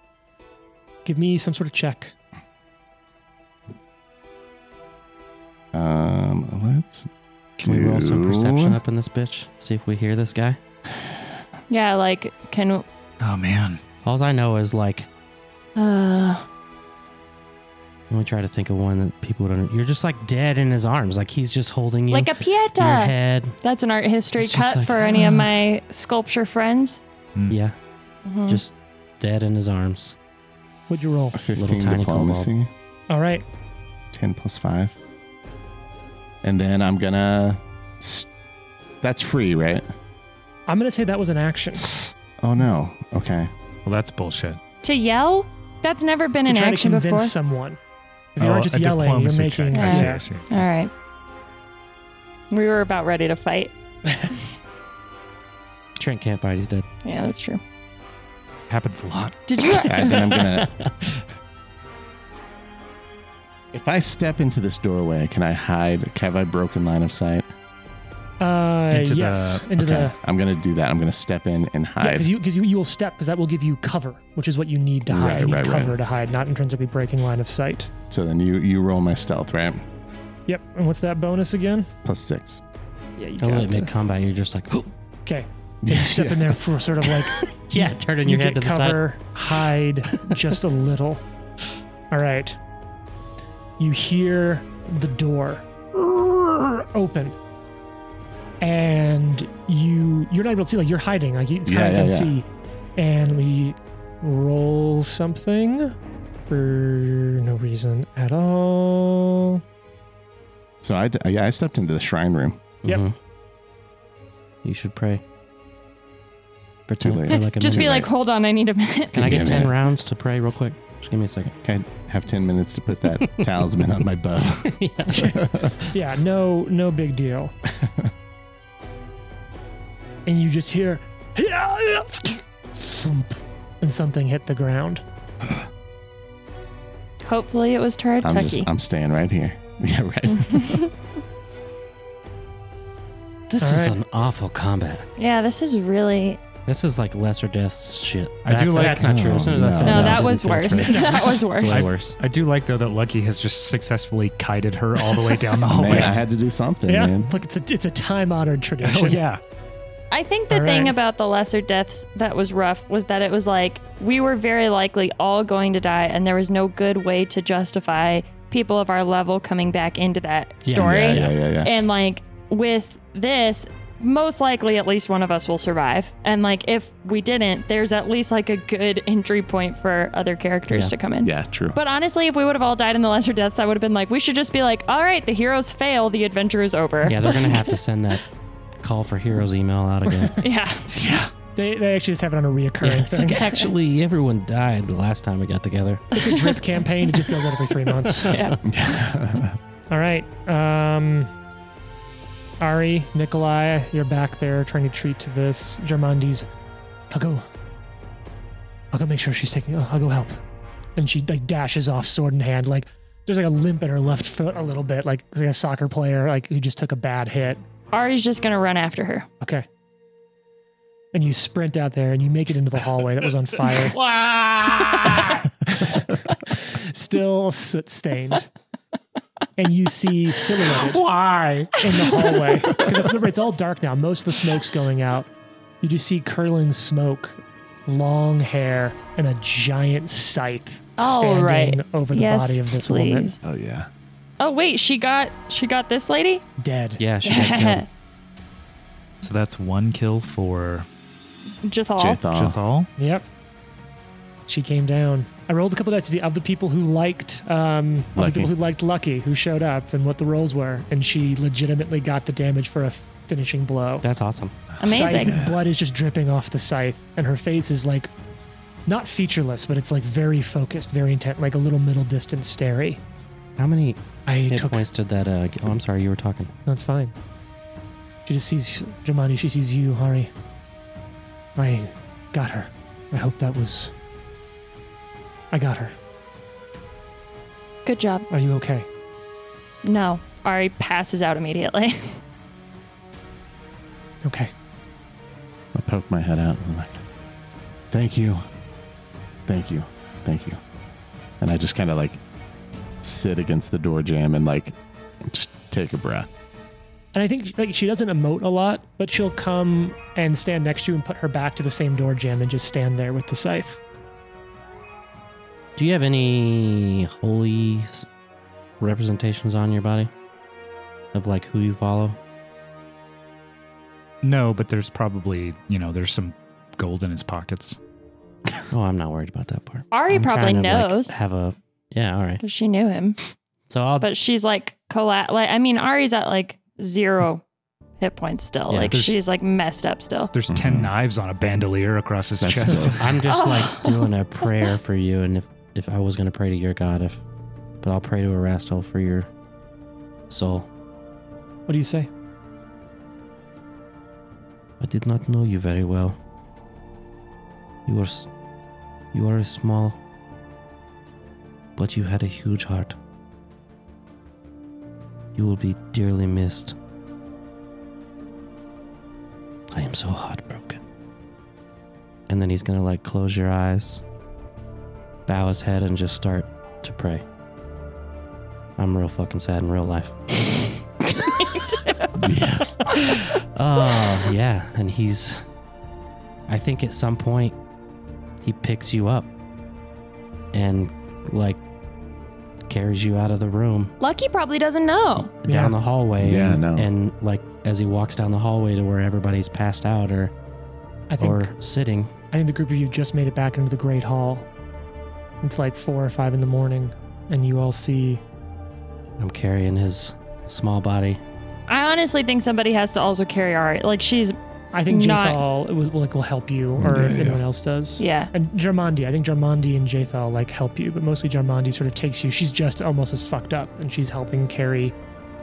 Give me some sort of check." Um, let's Can do... we roll some perception up in this bitch? See if we hear this guy? Yeah, like, can... Oh, man. All I know is like, uh, let me try to think of one that people would. You're just like dead in his arms, like he's just holding you, like a pieta. Your head. That's an art history it's cut like, for uh, any of my sculpture friends. Yeah, mm-hmm. Just dead in his arms. What'd you roll? A little tiny diplomacy. All right, ten plus five, and then I'm gonna. St- that's free, right? I'm gonna say that was an action. Oh no! Okay. Well, that's bullshit. To yell? That's never been an action before. To try to convince someone. Because you aren't just yelling, you're making... I see, I see. All right. We were about ready to fight. Trent can't fight, he's dead. Yeah, that's true. Happens a lot. Did you... I think I'm going to... If I step into this doorway, can I hide? Have I broken line of sight? Uh, into yes. The, into okay. the... I'm going to do that. I'm going to step in and hide. Because yeah, you, you, you will step, because that will give you cover, which is what you need to hide. Right, you need right, cover right. to hide, not intrinsically breaking line of sight. So then you, you roll my stealth, right? Yep. And what's that bonus again? Plus six. Yeah, you got it. Mid-combat, you're just like... Okay. yeah, step yeah. in there for sort of like yeah, turning your head to cover, the side, hide just a little. All right, you hear the door open, and you you're not able to see, like you're hiding, like it's kind yeah, of yeah, can yeah. see, and we roll something for no reason at all. So I yeah I stepped into the shrine room. Yep. Mm-hmm. You should pray. Pretend late. Like just be like, hold on, I need a minute. Can I get ten rounds to pray real quick? Just give me a second. Can I have ten minutes to put that talisman on my bow? yeah. yeah, no no big deal. And you just hear thump, and something hit the ground. Hopefully it was Tartuccio. I'm, just, I'm staying right here. Yeah, right. This All is right. an awful combat. Yeah, this is really... This is like lesser deaths shit. I that's do like... That's not oh, true. As soon as no, I said no, that, that was worse. That was worse. It's way worse. I do like, though, that Lucky has just successfully kited her all the way down the hallway. Man, I had to do something, yeah. man. Look, it's a, it's a time-honored tradition. Oh, yeah. I think the all thing right. about the lesser deaths that was rough was that it was like, we were very likely all going to die, and there was no good way to justify people of our level coming back into that yeah, story. Yeah, yeah, yeah, yeah. And, like, with... this, most likely at least one of us will survive, and like if we didn't, there's at least like a good entry point for other characters yeah. to come in. Yeah, true. But honestly, if we would have all died in the lesser deaths, I would have been like, we should just be like, all right, the heroes fail, the adventure is over. Yeah, they're gonna have to send that call for heroes email out again. yeah, yeah. They they actually just have it on a reoccurring yeah, thing. Like, actually, everyone died the last time we got together. It's a drip campaign. It just goes out every three months. Yeah. yeah. All right. Um. Ari, Nikolai, you're back there trying to treat this Jarmondi's. I'll go. I'll go make sure she's taking. I'll go help. And she like dashes off, sword in hand. Like there's like a limp in her left foot a little bit, like, like a soccer player, like who just took a bad hit. Ari's just gonna run after her. Okay. And you sprint out there, and you make it into the hallway that was on fire. Still soot stained. And you see silhouetted Why? in the hallway. Because remember, it's all dark now. Most of the smoke's going out. You just see curling smoke, long hair, and a giant scythe oh, standing right. over the yes, body of this please. woman. Oh yeah. Oh wait, she got she got this lady? Dead. Yeah, she got killed. So that's one kill for Jethal. Jethal. Jethal? Yep. She came down. I rolled a couple dice to see of the people who liked, um, the people who liked Lucky, who showed up, and what the rolls were, and she legitimately got the damage for a f- finishing blow. That's awesome. Amazing. Scythe blood is just dripping off the scythe, and her face is like not featureless, but it's like very focused, very intent, like a little middle distance starey. How many I hit took, points did that? Uh, oh, I'm sorry, you were talking. That's fine. She just sees Jamani. She sees you, Hari. I got her. I hope that was. I got her. Good job. Are you okay? No. Ari passes out immediately. Okay. I poke my head out and I'm like, thank you. Thank you. Thank you. And I just kind of like sit against the door jamb and like just take a breath. And I think like she doesn't emote a lot, but she'll come and stand next to you and put her back to the same door jamb and just stand there with the scythe. Do you have any holy representations on your body of like who you follow? No, but there's probably, you know, there's some gold in his pockets. Oh, I'm not worried about that part. Ari I'm probably knows. Like have a yeah, all right. Because she knew him. So, I'll, but she's like, colla- like I mean, Ari's at like zero hit points still. Yeah, like she's like messed up still. There's mm-hmm. ten knives on a bandolier across his That's chest. So, I'm just oh. like doing a prayer for you, and if. If I was going to pray to your god, if, but I'll pray to a Restov for your soul. What do you say? I did not know you very well. You are, you are small, but you had a huge heart. You will be dearly missed. I am so heartbroken. And then he's going to like close your eyes. Bow his head and just start to pray. I'm real fucking sad in real life. Me too. Yeah. Oh, yeah. And he's I think at some point he picks you up and like carries you out of the room. Lucky probably doesn't know. Down yeah. the hallway. Yeah, and, no. And like as he walks down the hallway to where everybody's passed out or I think, or sitting. I think the group of you just made it back into the Great Hall. It's like four or five in the morning, and you all see... I'm carrying his small body. I honestly think somebody has to also carry Ari. Like, she's I think not... Jethal will, like, will help you, or yeah, if yeah. anyone else does. Yeah. And Jarmondi, I think Jarmondi and Jethal, like, help you, but mostly Jarmondi sort of takes you. She's just almost as fucked up, and she's helping carry,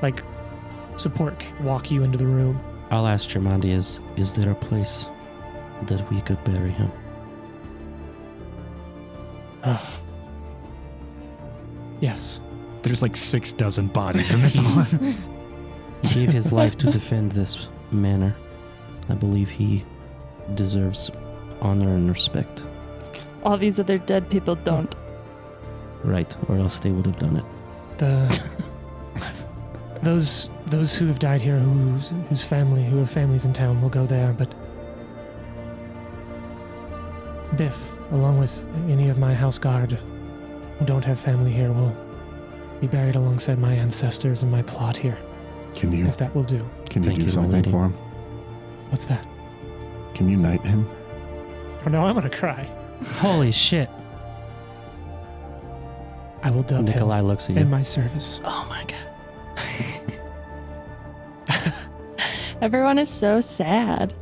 like, support, walk you into the room. I'll ask Jarmondi, is, is there a place that we could bury him? Oh. Yes. There's like six dozen bodies in this one. Gave his life to defend this manor. I believe he deserves honor and respect. All these other dead people don't. Right, or else they would have done it. The those those who have died here, whose whose family, who have families in town, will go there. But Biff, along with any of my house guard who don't have family here, will be buried alongside my ancestors in my plot here. Can you? If that will do. Can you do something for him? What's that? Can you knight him? Oh no, I'm gonna cry. Holy shit. I will dub Nikolai him looks at you. In my service. Oh my god. Everyone is so sad.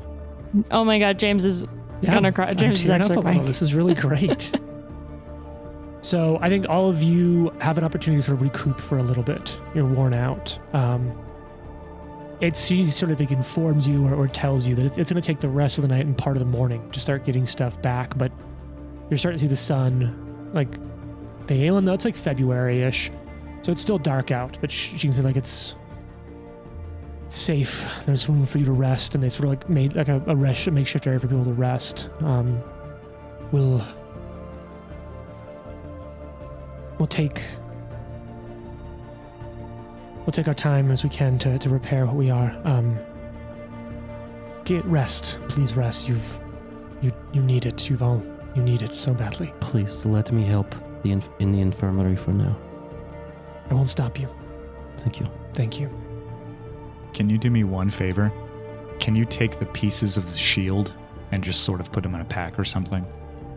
Oh my god, James is... Yeah, gonna cry. James is actually up a little. This is really great. So I think all of you have an opportunity to sort of recoup for a little bit. You're worn out. Um, it she sort of informs you or, or tells you that it's, it's going to take the rest of the night and part of the morning to start getting stuff back. But you're starting to see the sun, like the alien. That's like February-ish, so it's still dark out. But she, she can see like it's safe. There's room for you to rest, and they sort of like made like a, a, rest, a makeshift area for people to rest. Um, we'll we'll take we'll take our time as we can to to repair what we are. Um, get rest, please rest. You've you you need it. You've all you need it so badly. Please let me help the inf in the infirmary for now. I won't stop you. Thank you. Thank you. Can you do me one favor? Can you take the pieces of the shield and just sort of put them in a pack or something?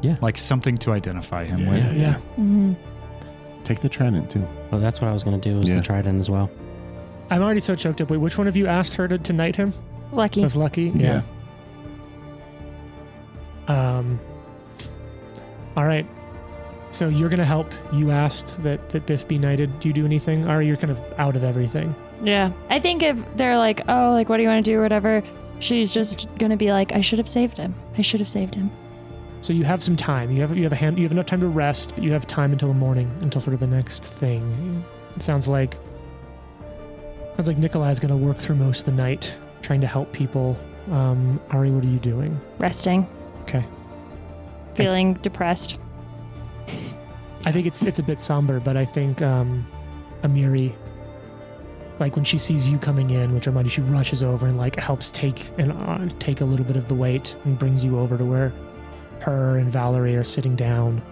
Yeah. Like something to identify him yeah, with. Yeah. yeah. Mm-hmm. Take the trident too. Well, that's what I was going to do is yeah. the trident as well. I'm already so choked up. Wait, which one of you asked her to, to knight him? Lucky. That was Lucky? Yeah. yeah. Um. All right. So you're going to help. You asked that, that Biff be knighted. Do you do anything? Ari, you're kind of out of everything. Yeah. I think if they're like, oh, like, what do you want to do or whatever, she's just going to be like, I should have saved him. I should have saved him. So you have some time. You have you have a hand, you have enough time to rest, but you have time until the morning, until sort of the next thing. It sounds like sounds like Nikolai's going to work through most of the night trying to help people. Um, Ari, what are you doing? Resting. Okay. Feeling depressed. I think it's it's a bit somber, but I think um, Amiri, like when she sees you coming in, which reminds you, she rushes over and like helps take and uh, take a little bit of the weight and brings you over to where her and Valerie are sitting down.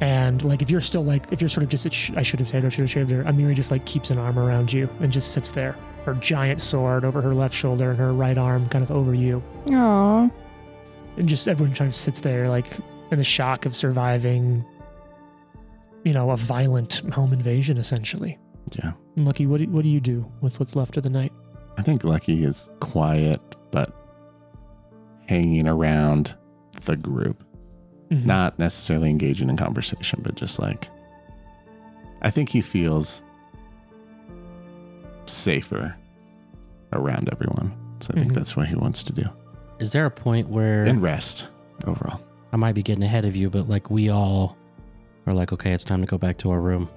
And like if you're still like if you're sort of just sh I should have saved her, I should have shaved her. Amiri just like keeps an arm around you and just sits there, her giant sword over her left shoulder and her right arm kind of over you. Aww. And just everyone kind of sits there like in the shock of surviving, you know, a violent home invasion essentially. Yeah. And Lucky, what do, what do you do with what's left of the night? I think Lucky is quiet, but hanging around the group. Mm-hmm. Not necessarily engaging in conversation, but just like, I think he feels safer around everyone. So I mm-hmm. think that's what he wants to do. Is there a point where... And rest, overall. I might be getting ahead of you, but like we all are like, okay, it's time to go back to our room.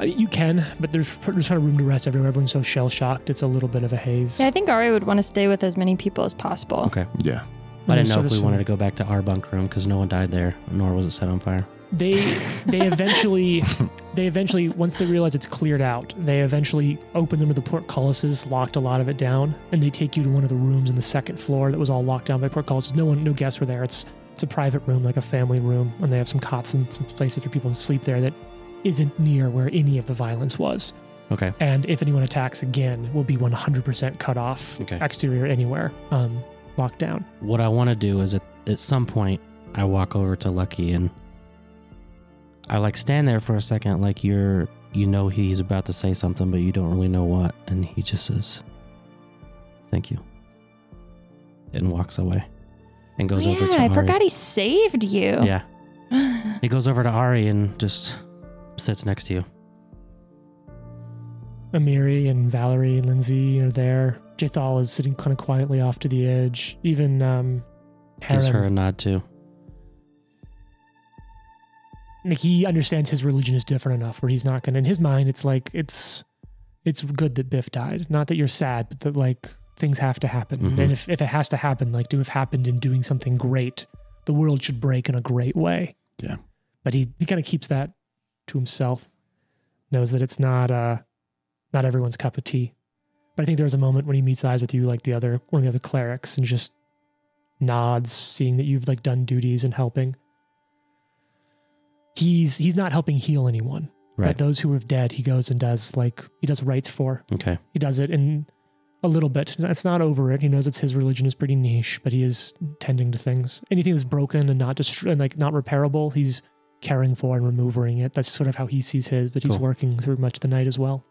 You can, but there's there's not a room to rest everywhere. Everyone's so shell shocked. It's a little bit of a haze. Yeah, I think Ari would want to stay with as many people as possible. Okay. Yeah. I didn't know if we wanted to go back to our bunk room because no one died there, nor was it set on fire. They they eventually they eventually once they realize it's cleared out, they eventually open them to the portcullises, locked a lot of it down, and they take you to one of the rooms on the second floor that was all locked down by portcullises. No one, no guests were there. It's it's a private room, like a family room, and they have some cots and some places for people to sleep there that isn't near where any of the violence was. Okay. And if anyone attacks again, will be one hundred percent cut off. Okay. Exterior anywhere, um, locked down. What I want to do is at at some point I walk over to Lucky and I like stand there for a second, like you're, you know, he's about to say something, but you don't really know what. And he just says, "Thank you," and walks away, and goes oh, yeah, over to I Ari. I forgot he saved you. Yeah, he goes over to Ari and just sits next to you. Amiri and Valerie and Lindsay are there. Jethal is sitting kind of quietly off to the edge. Even um, gives her a nod too. Like, he understands his religion is different enough where he's not going to, in his mind, it's like, it's it's good that Biff died. Not that you're sad, but that, like, things have to happen. Mm-hmm. And if, if it has to happen, like, to have happened in doing something great, the world should break in a great way. Yeah. But he, he kind of keeps that to himself, knows that it's not uh, not everyone's cup of tea. But I think there was a moment when he meets eyes with you, like the other, one of the other clerics, and just nods, seeing that you've, like, done duties and helping. He's he's not helping heal anyone. Right. But those who are dead, he goes and does, like, he does rites for. Okay. He does it in a little bit. It's not over it. He knows it's his religion is pretty niche, but he is tending to things. Anything that's broken and not dist- and like not repairable, he's caring for and removing it. That's sort of how he sees his, but he's cool. Working through much of the night as well.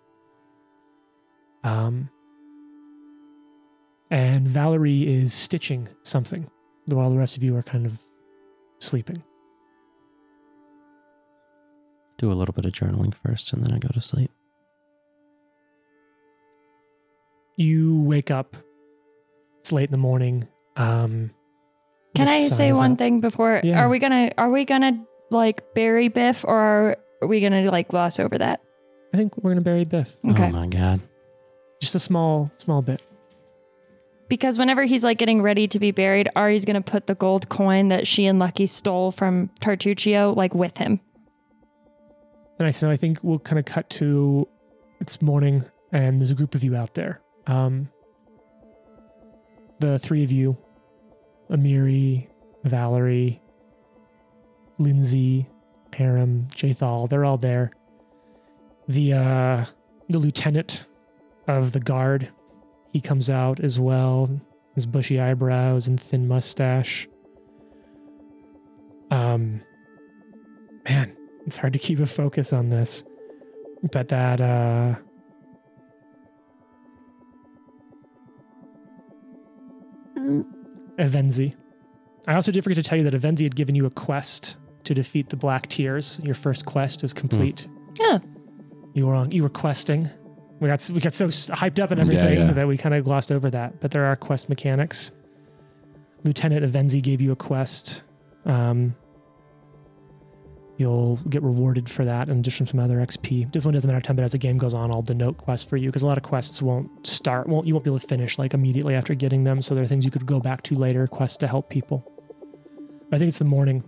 Um. And Valerie is stitching something while the rest of you are kind of sleeping. Do a little bit of journaling first, and then I go to sleep. You wake up. It's late in the morning. Um, Can I say one up. thing before? Yeah. Are we gonna? Are we gonna like bury Biff, or are we gonna like gloss over that? I think we're gonna bury Biff. Okay. Oh my god! Just a small, small bit. Because whenever he's like getting ready to be buried, Ari's gonna put the gold coin that she and Lucky stole from Tartuccio like with him. And so I think we'll kind of cut to, it's morning, and there's a group of you out there. Um, the three of you, Amiri, Valerie, Lindsay, Aram, Jethal, they're all there. The uh, the lieutenant of the guard, he comes out as well, his bushy eyebrows and thin mustache. Um, man. It's hard to keep a focus on this, but that, uh, Avenzi. I also did forget to tell you that Avenzi had given you a quest to defeat the Black Tears. Your first quest is complete. Mm. Yeah. You were on, you were questing. We got, we got so hyped up and everything yeah, yeah. that we kind of glossed over that, but there are quest mechanics. Lieutenant Avenzi gave you a quest, um, you'll get rewarded for that and just from some other X P. This one doesn't matter time, but as the game goes on, I'll denote quests for you because a lot of quests won't start, won't you won't be able to finish like immediately after getting them. So there are things you could go back to later, quests to help people. But I think it's the morning.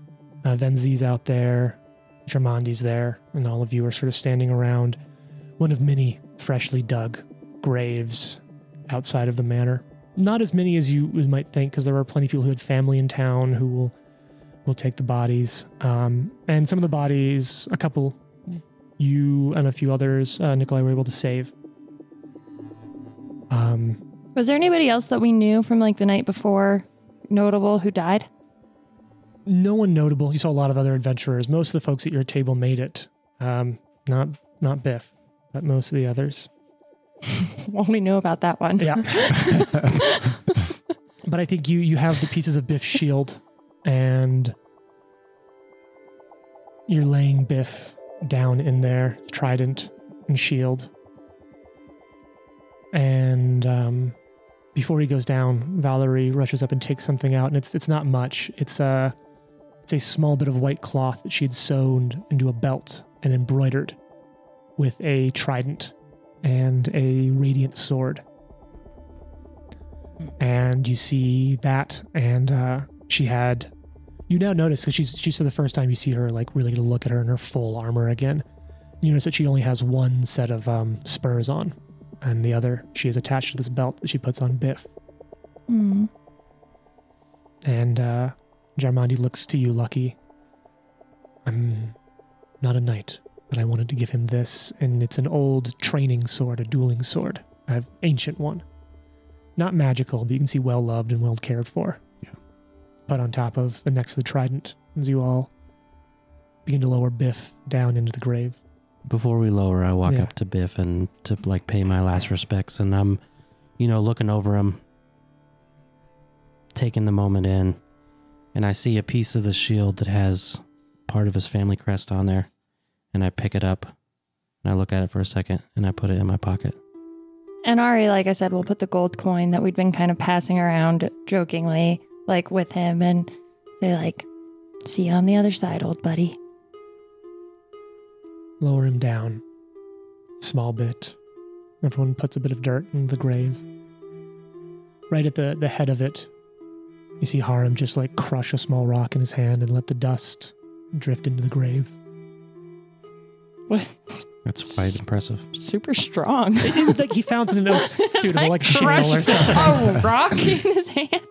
Uh, Venzi's out there, Jarmondi's there, and all of you are sort of standing around one of many freshly dug graves outside of the manor. Not as many as you might think because there are plenty of people who had family in town who will... We'll take the bodies. Um, and some of the bodies, a couple, you and a few others, uh, Nikolai were able to save. Um, was there anybody else that we knew from like the night before notable who died? No one notable. You saw a lot of other adventurers. Most of the folks at your table made it. Um, not not Biff, but most of the others. Well, we knew about that one. Yeah. But I think you, you have the pieces of Biff's shield. And you're laying Biff down in there, trident and shield. And um, before he goes down, Valerie rushes up and takes something out, and it's it's not much. It's a it's a small bit of white cloth that she had sewn into a belt and embroidered with a trident and a radiant sword. And you see that, and. Uh, She had, You now notice, because she's, she's for the first time, you see her like really going to look at her in her full armor again. You notice that she only has one set of um, spurs on, and the other she is attached to this belt that she puts on Biff. Mm. And uh, Jarmondi looks to you, Lucky. I'm not a knight, but I wanted to give him this, and it's an old training sword, a dueling sword, an ancient one. Not magical, but you can see well loved and well cared for. Yeah. Put on top of the next to the trident as you all begin to lower Biff down into the grave. Before we lower, I walk yeah. up to Biff and to like pay my last respects, and I'm, you know, looking over him, taking the moment in, and I see a piece of the shield that has part of his family crest on there, and I pick it up and I look at it for a second and I put it in my pocket. And Ari, like I said, will put the gold coin that we'd been kind of passing around jokingly, like with him, and say like, see you on the other side, old buddy. Lower him down. Small bit. Everyone puts a bit of dirt in the grave. Right at the, the head of it, you see Haram just like crush a small rock in his hand and let the dust drift into the grave. What? That's quite S- impressive. Super strong. Like he found something that was suitable, like, like shale or something. A rock in his hand.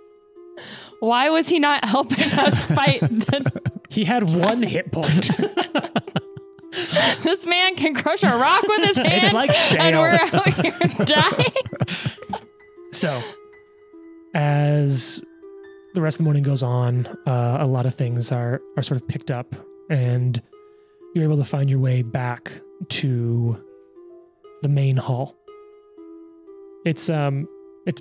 Why was he not helping us fight? The- he had one hit point. This man can crush a rock with his hand. It's like shale. And we're out here dying. So, as the rest of the morning goes on, uh, a lot of things are, are sort of picked up, and you're able to find your way back to the main hall. It's um, it's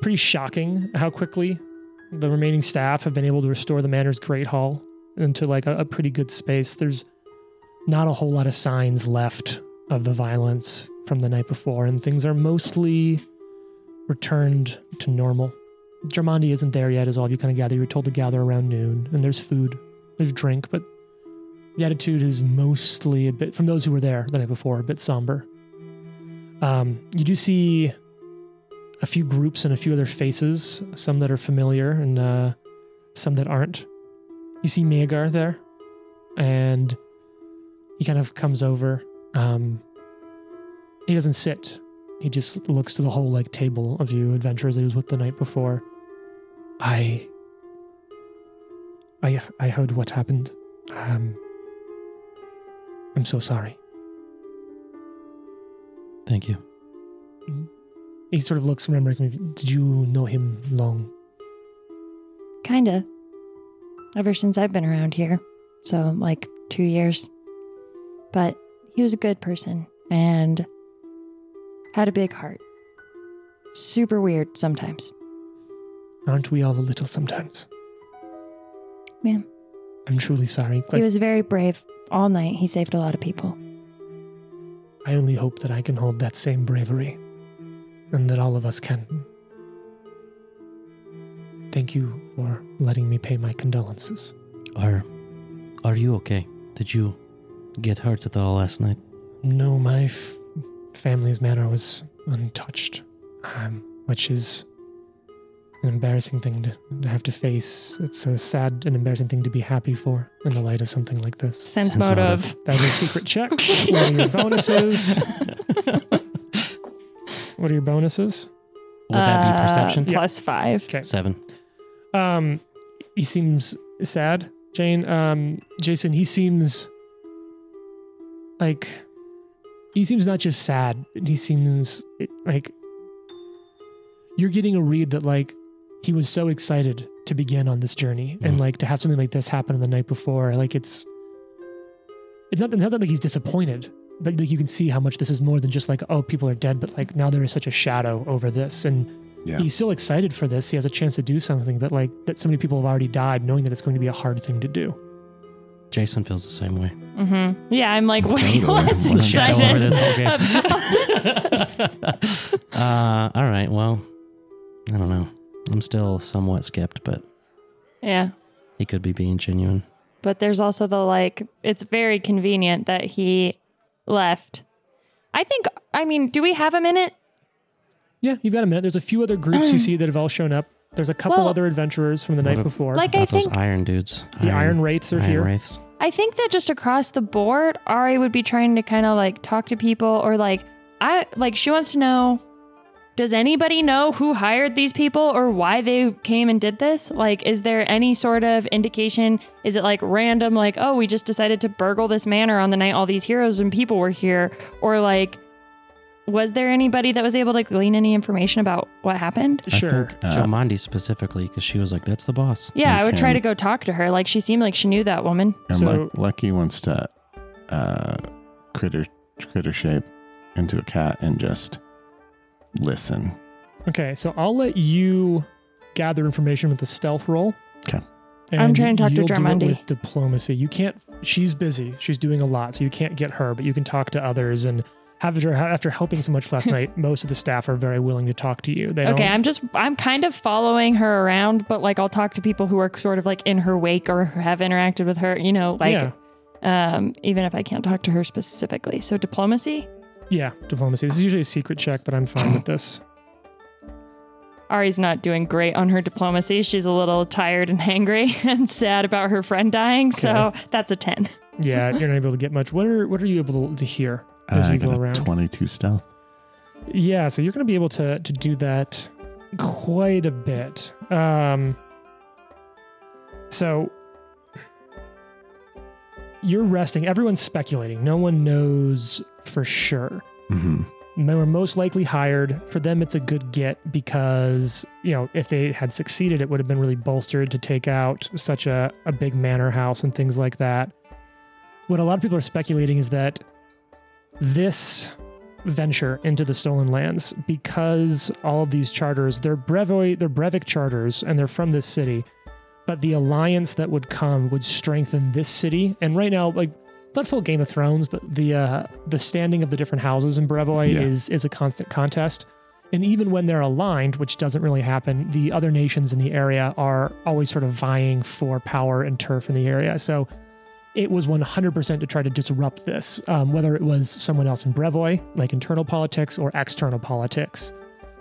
pretty shocking how quickly the remaining staff have been able to restore the Manor's Great Hall into like a, a pretty good space. There's not a whole lot of signs left of the violence from the night before, and things are mostly returned to normal. Jarmondi isn't there yet, as all of you kind of gather. You were told to gather around noon, and there's food, there's drink, but the attitude is mostly a bit, from those who were there the night before, a bit somber. Um, you do see a few groups and a few other faces, some that are familiar and uh, some that aren't. You see Meagar there, and he kind of comes over. Um, he doesn't sit. He just looks to the whole like table of you adventurers that he was with the night before. I, I, I heard what happened. Um, I'm so sorry. Thank you. He sort of looks, remembers me. Did you know him long? Kinda. Ever since I've been around here, so like two years. But he was a good person and had a big heart. Super weird sometimes. Aren't we all a little sometimes? Yeah. I'm truly sorry. Like, he was very brave all night. He saved a lot of people. I only hope that I can hold that same bravery and that all of us can. Thank you for letting me pay my condolences. Are, are you okay? Did you get hurt at all last night? No, my f- family's manor was untouched, um, which is an embarrassing thing to, to have to face. It's a sad and embarrassing thing to be happy for in the light of something like this. Sense, Sense motive. motive. That was your secret check. What are your bonuses? What are your bonuses? Would uh, that be perception? Plus yeah. five. Okay. Seven. Um, he seems sad, Jane. Um, Jason, he seems like... He seems not just sad. He seems like... You're getting a read that, like, he was so excited to begin on this journey, and like to have something like this happen the night before, like it's it's not, it's not that like he's disappointed, but like you can see how much this is more than just like, oh, people are dead, but like now there is such a shadow over this, and yeah. he's still excited for this. He has a chance to do something, but like that so many people have already died, knowing that it's going to be a hard thing to do. Jason feels the same way. Mm-hmm. Yeah, I'm like way less excited about this. uh, all right, well. I don't know. I'm still somewhat skipped, but yeah, he could be being genuine. But there's also the like, it's very convenient that he left. I think, I mean, do we have a minute? Yeah, you've got a minute. There's a few other groups you see that have all shown up. There's a couple well, other adventurers from the night before. Like I think those iron dudes. The iron, iron wraiths are iron here. Wraiths. I think that just across the board, Ari would be trying to kind of like talk to people, or like I like she wants to know, does anybody know who hired these people or why they came and did this? Like, is there any sort of indication? Is it like random, like, oh, we just decided to burgle this manor on the night all these heroes and people were here? Or like, was there anybody that was able to glean any information about what happened? I sure. think uh, Jarmondi specifically, because she was like, that's the boss. Yeah, I, I would try to go talk to her. Like, she seemed like she knew that woman. And so, Lucky wants to uh, critter, critter shape into a cat and just... listen. Okay, so I'll let you gather information with the stealth roll. Okay. And I'm trying to talk to Jarmondi. With diplomacy. You can't, she's busy. She's doing a lot, so you can't get her, but you can talk to others. And after, after helping so much last night, most of the staff are very willing to talk to you. They okay, don't... I'm just, I'm kind of following her around, but like I'll talk to people who are sort of like in her wake or have interacted with her, you know, like yeah. um, even if I can't talk to her specifically. So diplomacy? Yeah, diplomacy. This is usually a secret check, but I'm fine with this. Ari's not doing great on her diplomacy. She's a little tired and hangry and sad about her friend dying, okay. So that's a ten. Yeah, you're not able to get much. What are What are you able to hear as uh, you go around? twenty-two stealth. Yeah, so you're going to be able to, to do that quite a bit. Um, so... You're resting. Everyone's speculating. No one knows for sure. Mm-hmm. They were most likely hired. For them, it's a good get because, you know, if they had succeeded, it would have been really bolstered to take out such a, a big manor house and things like that. What a lot of people are speculating is that this venture into the Stolen Lands, because all of these charters, they're Brevoy, they're Brevik charters, and they're from this city. But the alliance that would come would strengthen this city. And right now, like, it's not full Game of Thrones, but the uh, the standing of the different houses in Brevoy yeah. is is a constant contest. And even when they're aligned, which doesn't really happen, the other nations in the area are always sort of vying for power and turf in the area. So it was one hundred percent to try to disrupt this, um, whether it was someone else in Brevoy, like internal politics or external politics.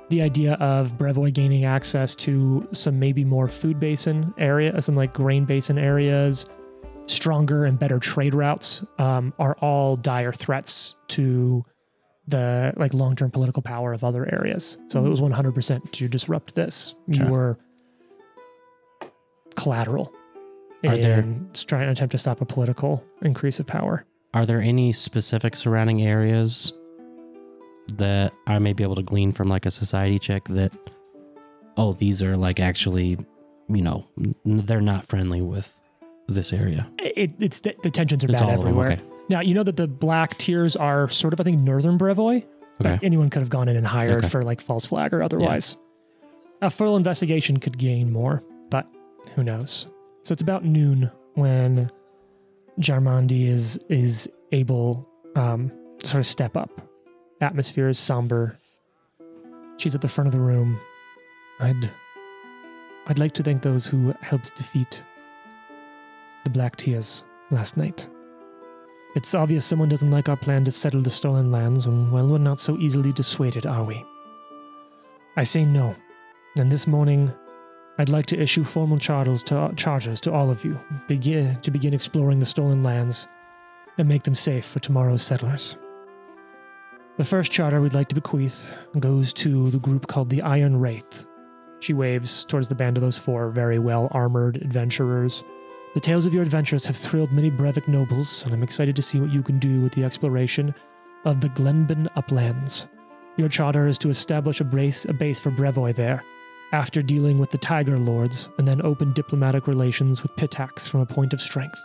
The idea of Brevoy gaining access to some maybe more food basin area, some like grain basin areas, stronger and better trade routes um, are all dire threats to the like long-term political power of other areas. So it was one hundred percent to disrupt this. Okay. You were collateral are in there, trying to attempt to stop a political increase of power. Are there any specific surrounding areas that I may be able to glean from like a society check that, oh, these are like actually, you know, they're not friendly with this area? It, it's the, the tensions are it's bad everywhere. Okay. Now, you know that the Black Tears are sort of, I think, northern Brevoy, but okay. anyone could have gone in and hired okay. for like false flag or otherwise. Yeah. A full investigation could gain more, but who knows? So it's about noon when Jarmondi is, is able um, to sort of step up. Atmosphere is somber. She's at the front of the room. I'd I'd like to thank those who helped defeat the Black Tears last night. It's obvious someone doesn't like our plan to settle the Stolen Lands, and well, we're not so easily dissuaded, are we? I say no. And this morning, I'd like to issue formal charters to, charters to all of you begin, to begin exploring the Stolen Lands and make them safe for tomorrow's settlers. The first charter we'd like to bequeath goes to the group called the Iron Wraiths. She waves towards the band of those four very well-armored adventurers. The tales of your adventures have thrilled many Brevik nobles, and I'm excited to see what you can do with the exploration of the Glenben Uplands. Your charter is to establish a base, a base for Brevoy there, after dealing with the Tiger Lords, and then open diplomatic relations with Pitax from a point of strength.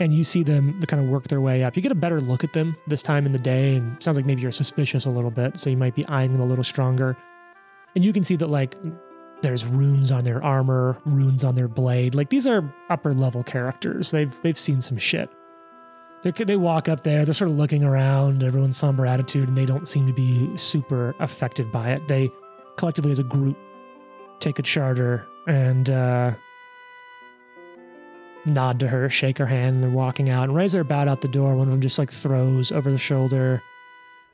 And you see them kind of work their way up. You get a better look at them this time in the day, and it sounds like maybe you're suspicious a little bit, so you might be eyeing them a little stronger. And you can see that, like, there's runes on their armor, runes on their blade. Like, these are upper-level characters. They've they've seen some shit. They're, they walk up there. They're sort of looking around, everyone's somber attitude, and they don't seem to be super affected by it. They, collectively as a group, take a charter and... uh nod to her, shake her hand, and they're walking out. And right as they're about out the door, one of them just like throws over the shoulder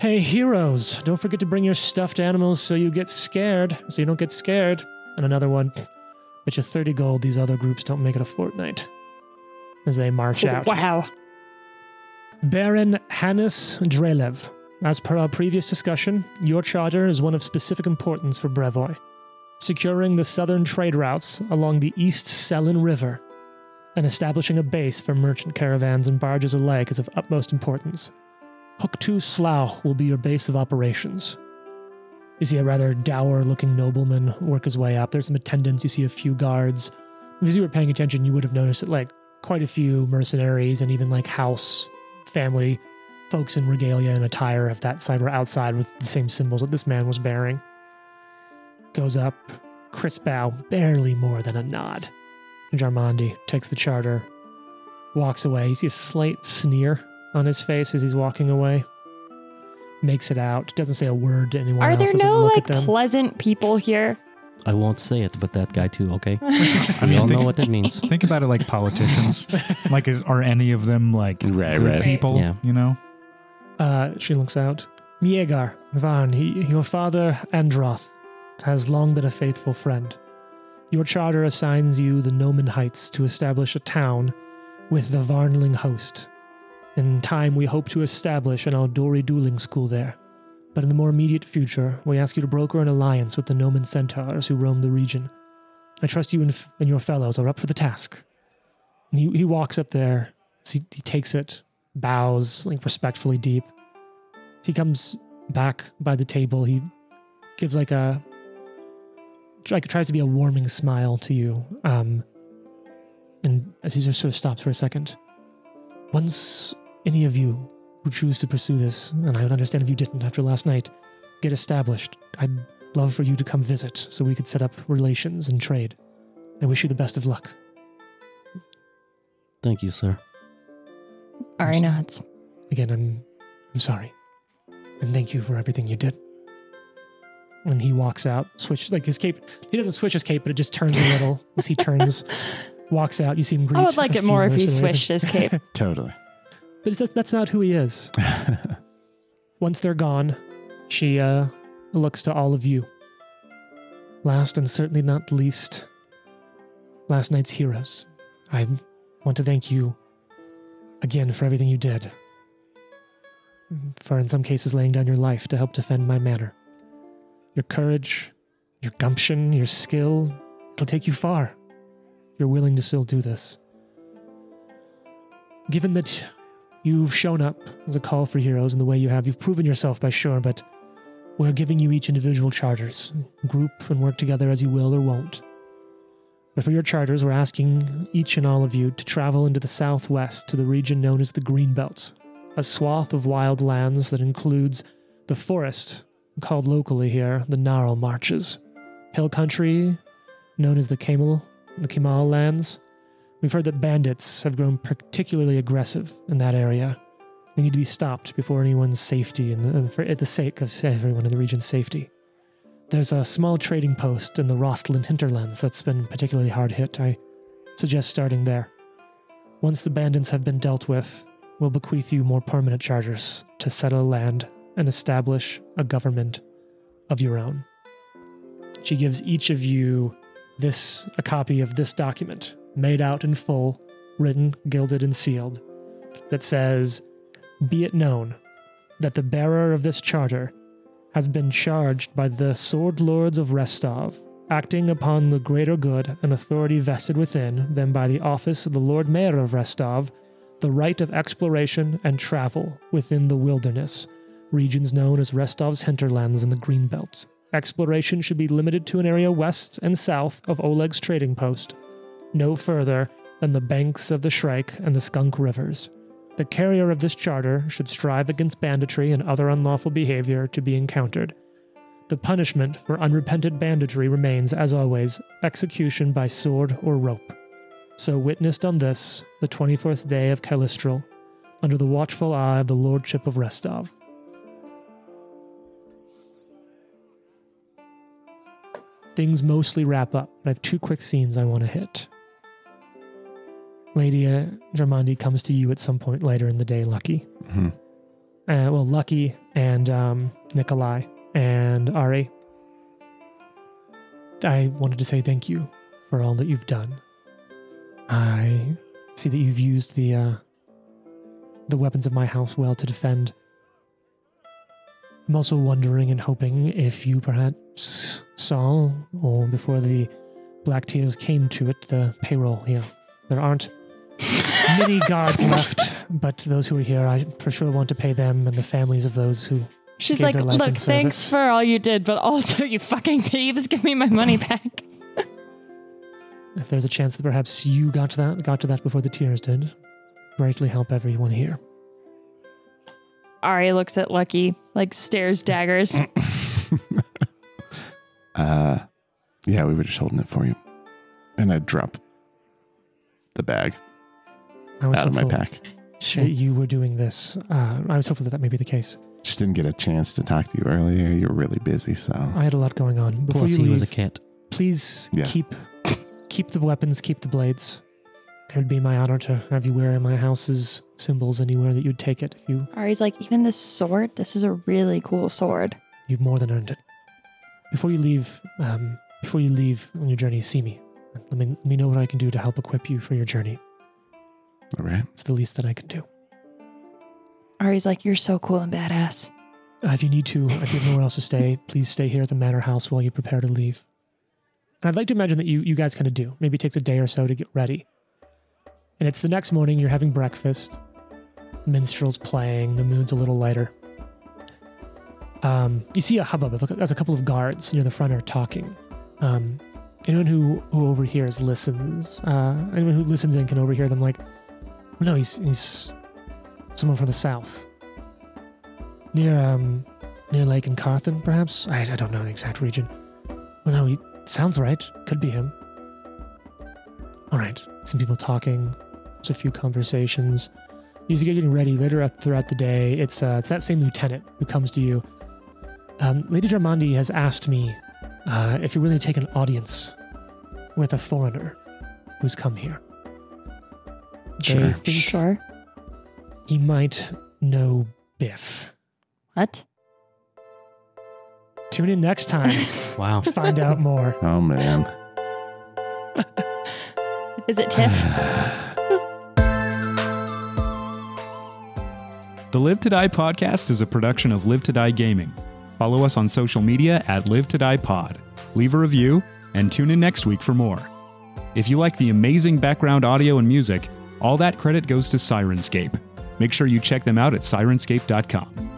Hey, heroes, don't forget to bring your stuffed animals so you get scared, so you don't get scared. And another one. Bet you thirty gold these other groups don't make it a fortnight. As they march oh, out. Wow. Baron Hannes Drelev. As per our previous discussion, your charter is one of specific importance for Brevoy. Securing the southern trade routes along the East Selin River and establishing a base for merchant caravans and barges alike is of utmost importance. Hook to Slough will be your base of operations. You see a rather dour-looking nobleman work his way up. There's some attendants, you see a few guards. If you were paying attention, you would have noticed that, like, quite a few mercenaries and even, like, house, family, folks in regalia and attire of that side were outside with the same symbols that this man was bearing. Goes up, crisp bow, barely more than a nod. Jarmondi takes the charter, walks away. You see a slight sneer on his face as he's walking away. Makes it out. Doesn't say a word to anyone Are else. Are there no, like, pleasant people here? I won't say it, but that guy too, okay? I mean, we all think, know what that means. Think about it like politicians. Like, is, are any of them, like, right, good right. people, yeah. you know? Uh, she looks out. Meagar, Varn, he, your father, Androth, has long been a faithful friend. Your charter assigns you the Noman Heights to establish a town with the Varnling host. In time, we hope to establish an Aldori dueling school there. But in the more immediate future, we ask you to broker an alliance with the Noman Centaurs who roam the region. I trust you and, f and your fellows are up for the task. And he, he walks up there. So he, he takes it, bows, like, respectfully deep. So he comes back by the table. He gives, like, a... Like, tries to be a warming smile to you. Um, and as he sort of stops for a second. Once any of you who choose to pursue this, and I would understand if you didn't after last night, get established, I'd love for you to come visit so we could set up relations and trade. I wish you the best of luck. Thank you, sir. Ari nods. Again, I'm, I'm sorry. And thank you for everything you did. When he walks out, switch like his cape. He doesn't switch his cape, but it just turns a little as he turns, walks out. You see him greet. I would like it more if he switched his cape. Totally. But that's, that's not who he is. Once they're gone, she uh, looks to all of you. Last and certainly not least, last night's heroes. I want to thank you again for everything you did. For in some cases laying down your life to help defend my manor. Your courage, your gumption, your skill, it'll take you far if you're willing to still do this. Given that you've shown up as a call for heroes in the way you have, you've proven yourself by sure, but we're giving you each individual charters. Group and work together as you will or won't. But for your charters, we're asking each and all of you to travel into the southwest to the region known as the Greenbelt, a swath of wild lands that includes the forest, called locally here, the Gnarl Marches. Hill country, known as the Kamal, the Kamal lands. We've heard that bandits have grown particularly aggressive in that area. They need to be stopped before anyone's safety, and for at the sake of everyone in the region's safety. There's a small trading post in the Rostlin hinterlands that's been particularly hard hit. I suggest starting there. Once the bandits have been dealt with, we'll bequeath you more permanent charters to settle land and establish a government of your own. She gives each of you this a copy of this document, made out in full, written, gilded, and sealed, that says, "Be it known that the bearer of this charter has been charged by the Sword Lords of Restov, acting upon the greater good and authority vested within them by the office of the Lord Mayor of Restov, the right of exploration and travel within the wilderness, regions known as Restov's hinterlands in the Greenbelt. Exploration should be limited to an area west and south of Oleg's trading post, no further than the banks of the Shrike and the Skunk Rivers. The carrier of this charter should strive against banditry and other unlawful behavior to be encountered. The punishment for unrepented banditry remains, as always, execution by sword or rope. So witnessed on this, the twenty-fourth day of Calistral, under the watchful eye of the Lordship of Restov." Things mostly wrap up, but I have two quick scenes I want to hit. Lady uh, Jarmondi comes to you at some point later in the day, Lucky. Mm-hmm. uh, well, Lucky and um, Nikolai and Ari. I wanted to say thank you for all that you've done. I see that you've used the uh, the weapons of my house well to defend. I'm also wondering and hoping if you perhaps saw, or before the Black Tears came to it, the payroll here. There aren't many guards left, but those who are here, I for sure want to pay them and the families of those who She's gave like, their life look, in thanks service. For all you did, but also you fucking thieves, give me my money back. If there's a chance that perhaps you got to that, got to that before the tears did, greatly help everyone here. Ari looks at Lucky, like stares daggers. uh, yeah, we were just holding it for you. And I drop the bag I was out of my pack. Sure. That you were doing this. Uh, I was hopeful that that may be the case. Just didn't get a chance to talk to you earlier. You were really busy, so. I had a lot going on. Before Plus, you leave, he was a cat. Please yeah. keep... Keep the weapons, keep the blades. It would be my honor to have you wear my house's symbols anywhere that you'd take it. If you Ari's like, even this sword? This is a really cool sword. You've more than earned it. Before you leave, um, before you leave on your journey, see me. Let me, let me know what I can do to help equip you for your journey. All right. It's the least that I can do. Ari's like, you're so cool and badass. Uh, if you need to, if you have nowhere else to stay, please stay here at the manor house while you prepare to leave. And I'd like to imagine that you, you guys kind of do. Maybe it takes a day or so to get ready. And it's the next morning, you're having breakfast. Minstrel's playing, the moon's a little lighter. Um, you see a hubbub of a, as a couple of guards near the front are talking. Um, anyone who, who overhears listens. Uh, anyone who listens in can overhear them like, no, he's, he's someone from the south. Near um, near Lake and Carthen, perhaps? I, I don't know the exact region. Well, no, he... Sounds right. Could be him. All right. Some people talking. There's a few conversations. You get getting ready later throughout the day. It's uh, it's that same lieutenant who comes to you. Um, Lady Jarmondi has asked me uh, if you're willing to take an audience with a foreigner who's come here. Sure. They think sure. He might know Biff. What? Tune in next time. Wow. Find out more. Oh, man. Is it Tiff? The Live to Die podcast is a production of Live to Die Gaming. Follow us on social media at Live to Die Pod. Leave a review and tune in next week for more. If you like the amazing background audio and music, all that credit goes to Sirenscape. Make sure you check them out at sirenscape dot com.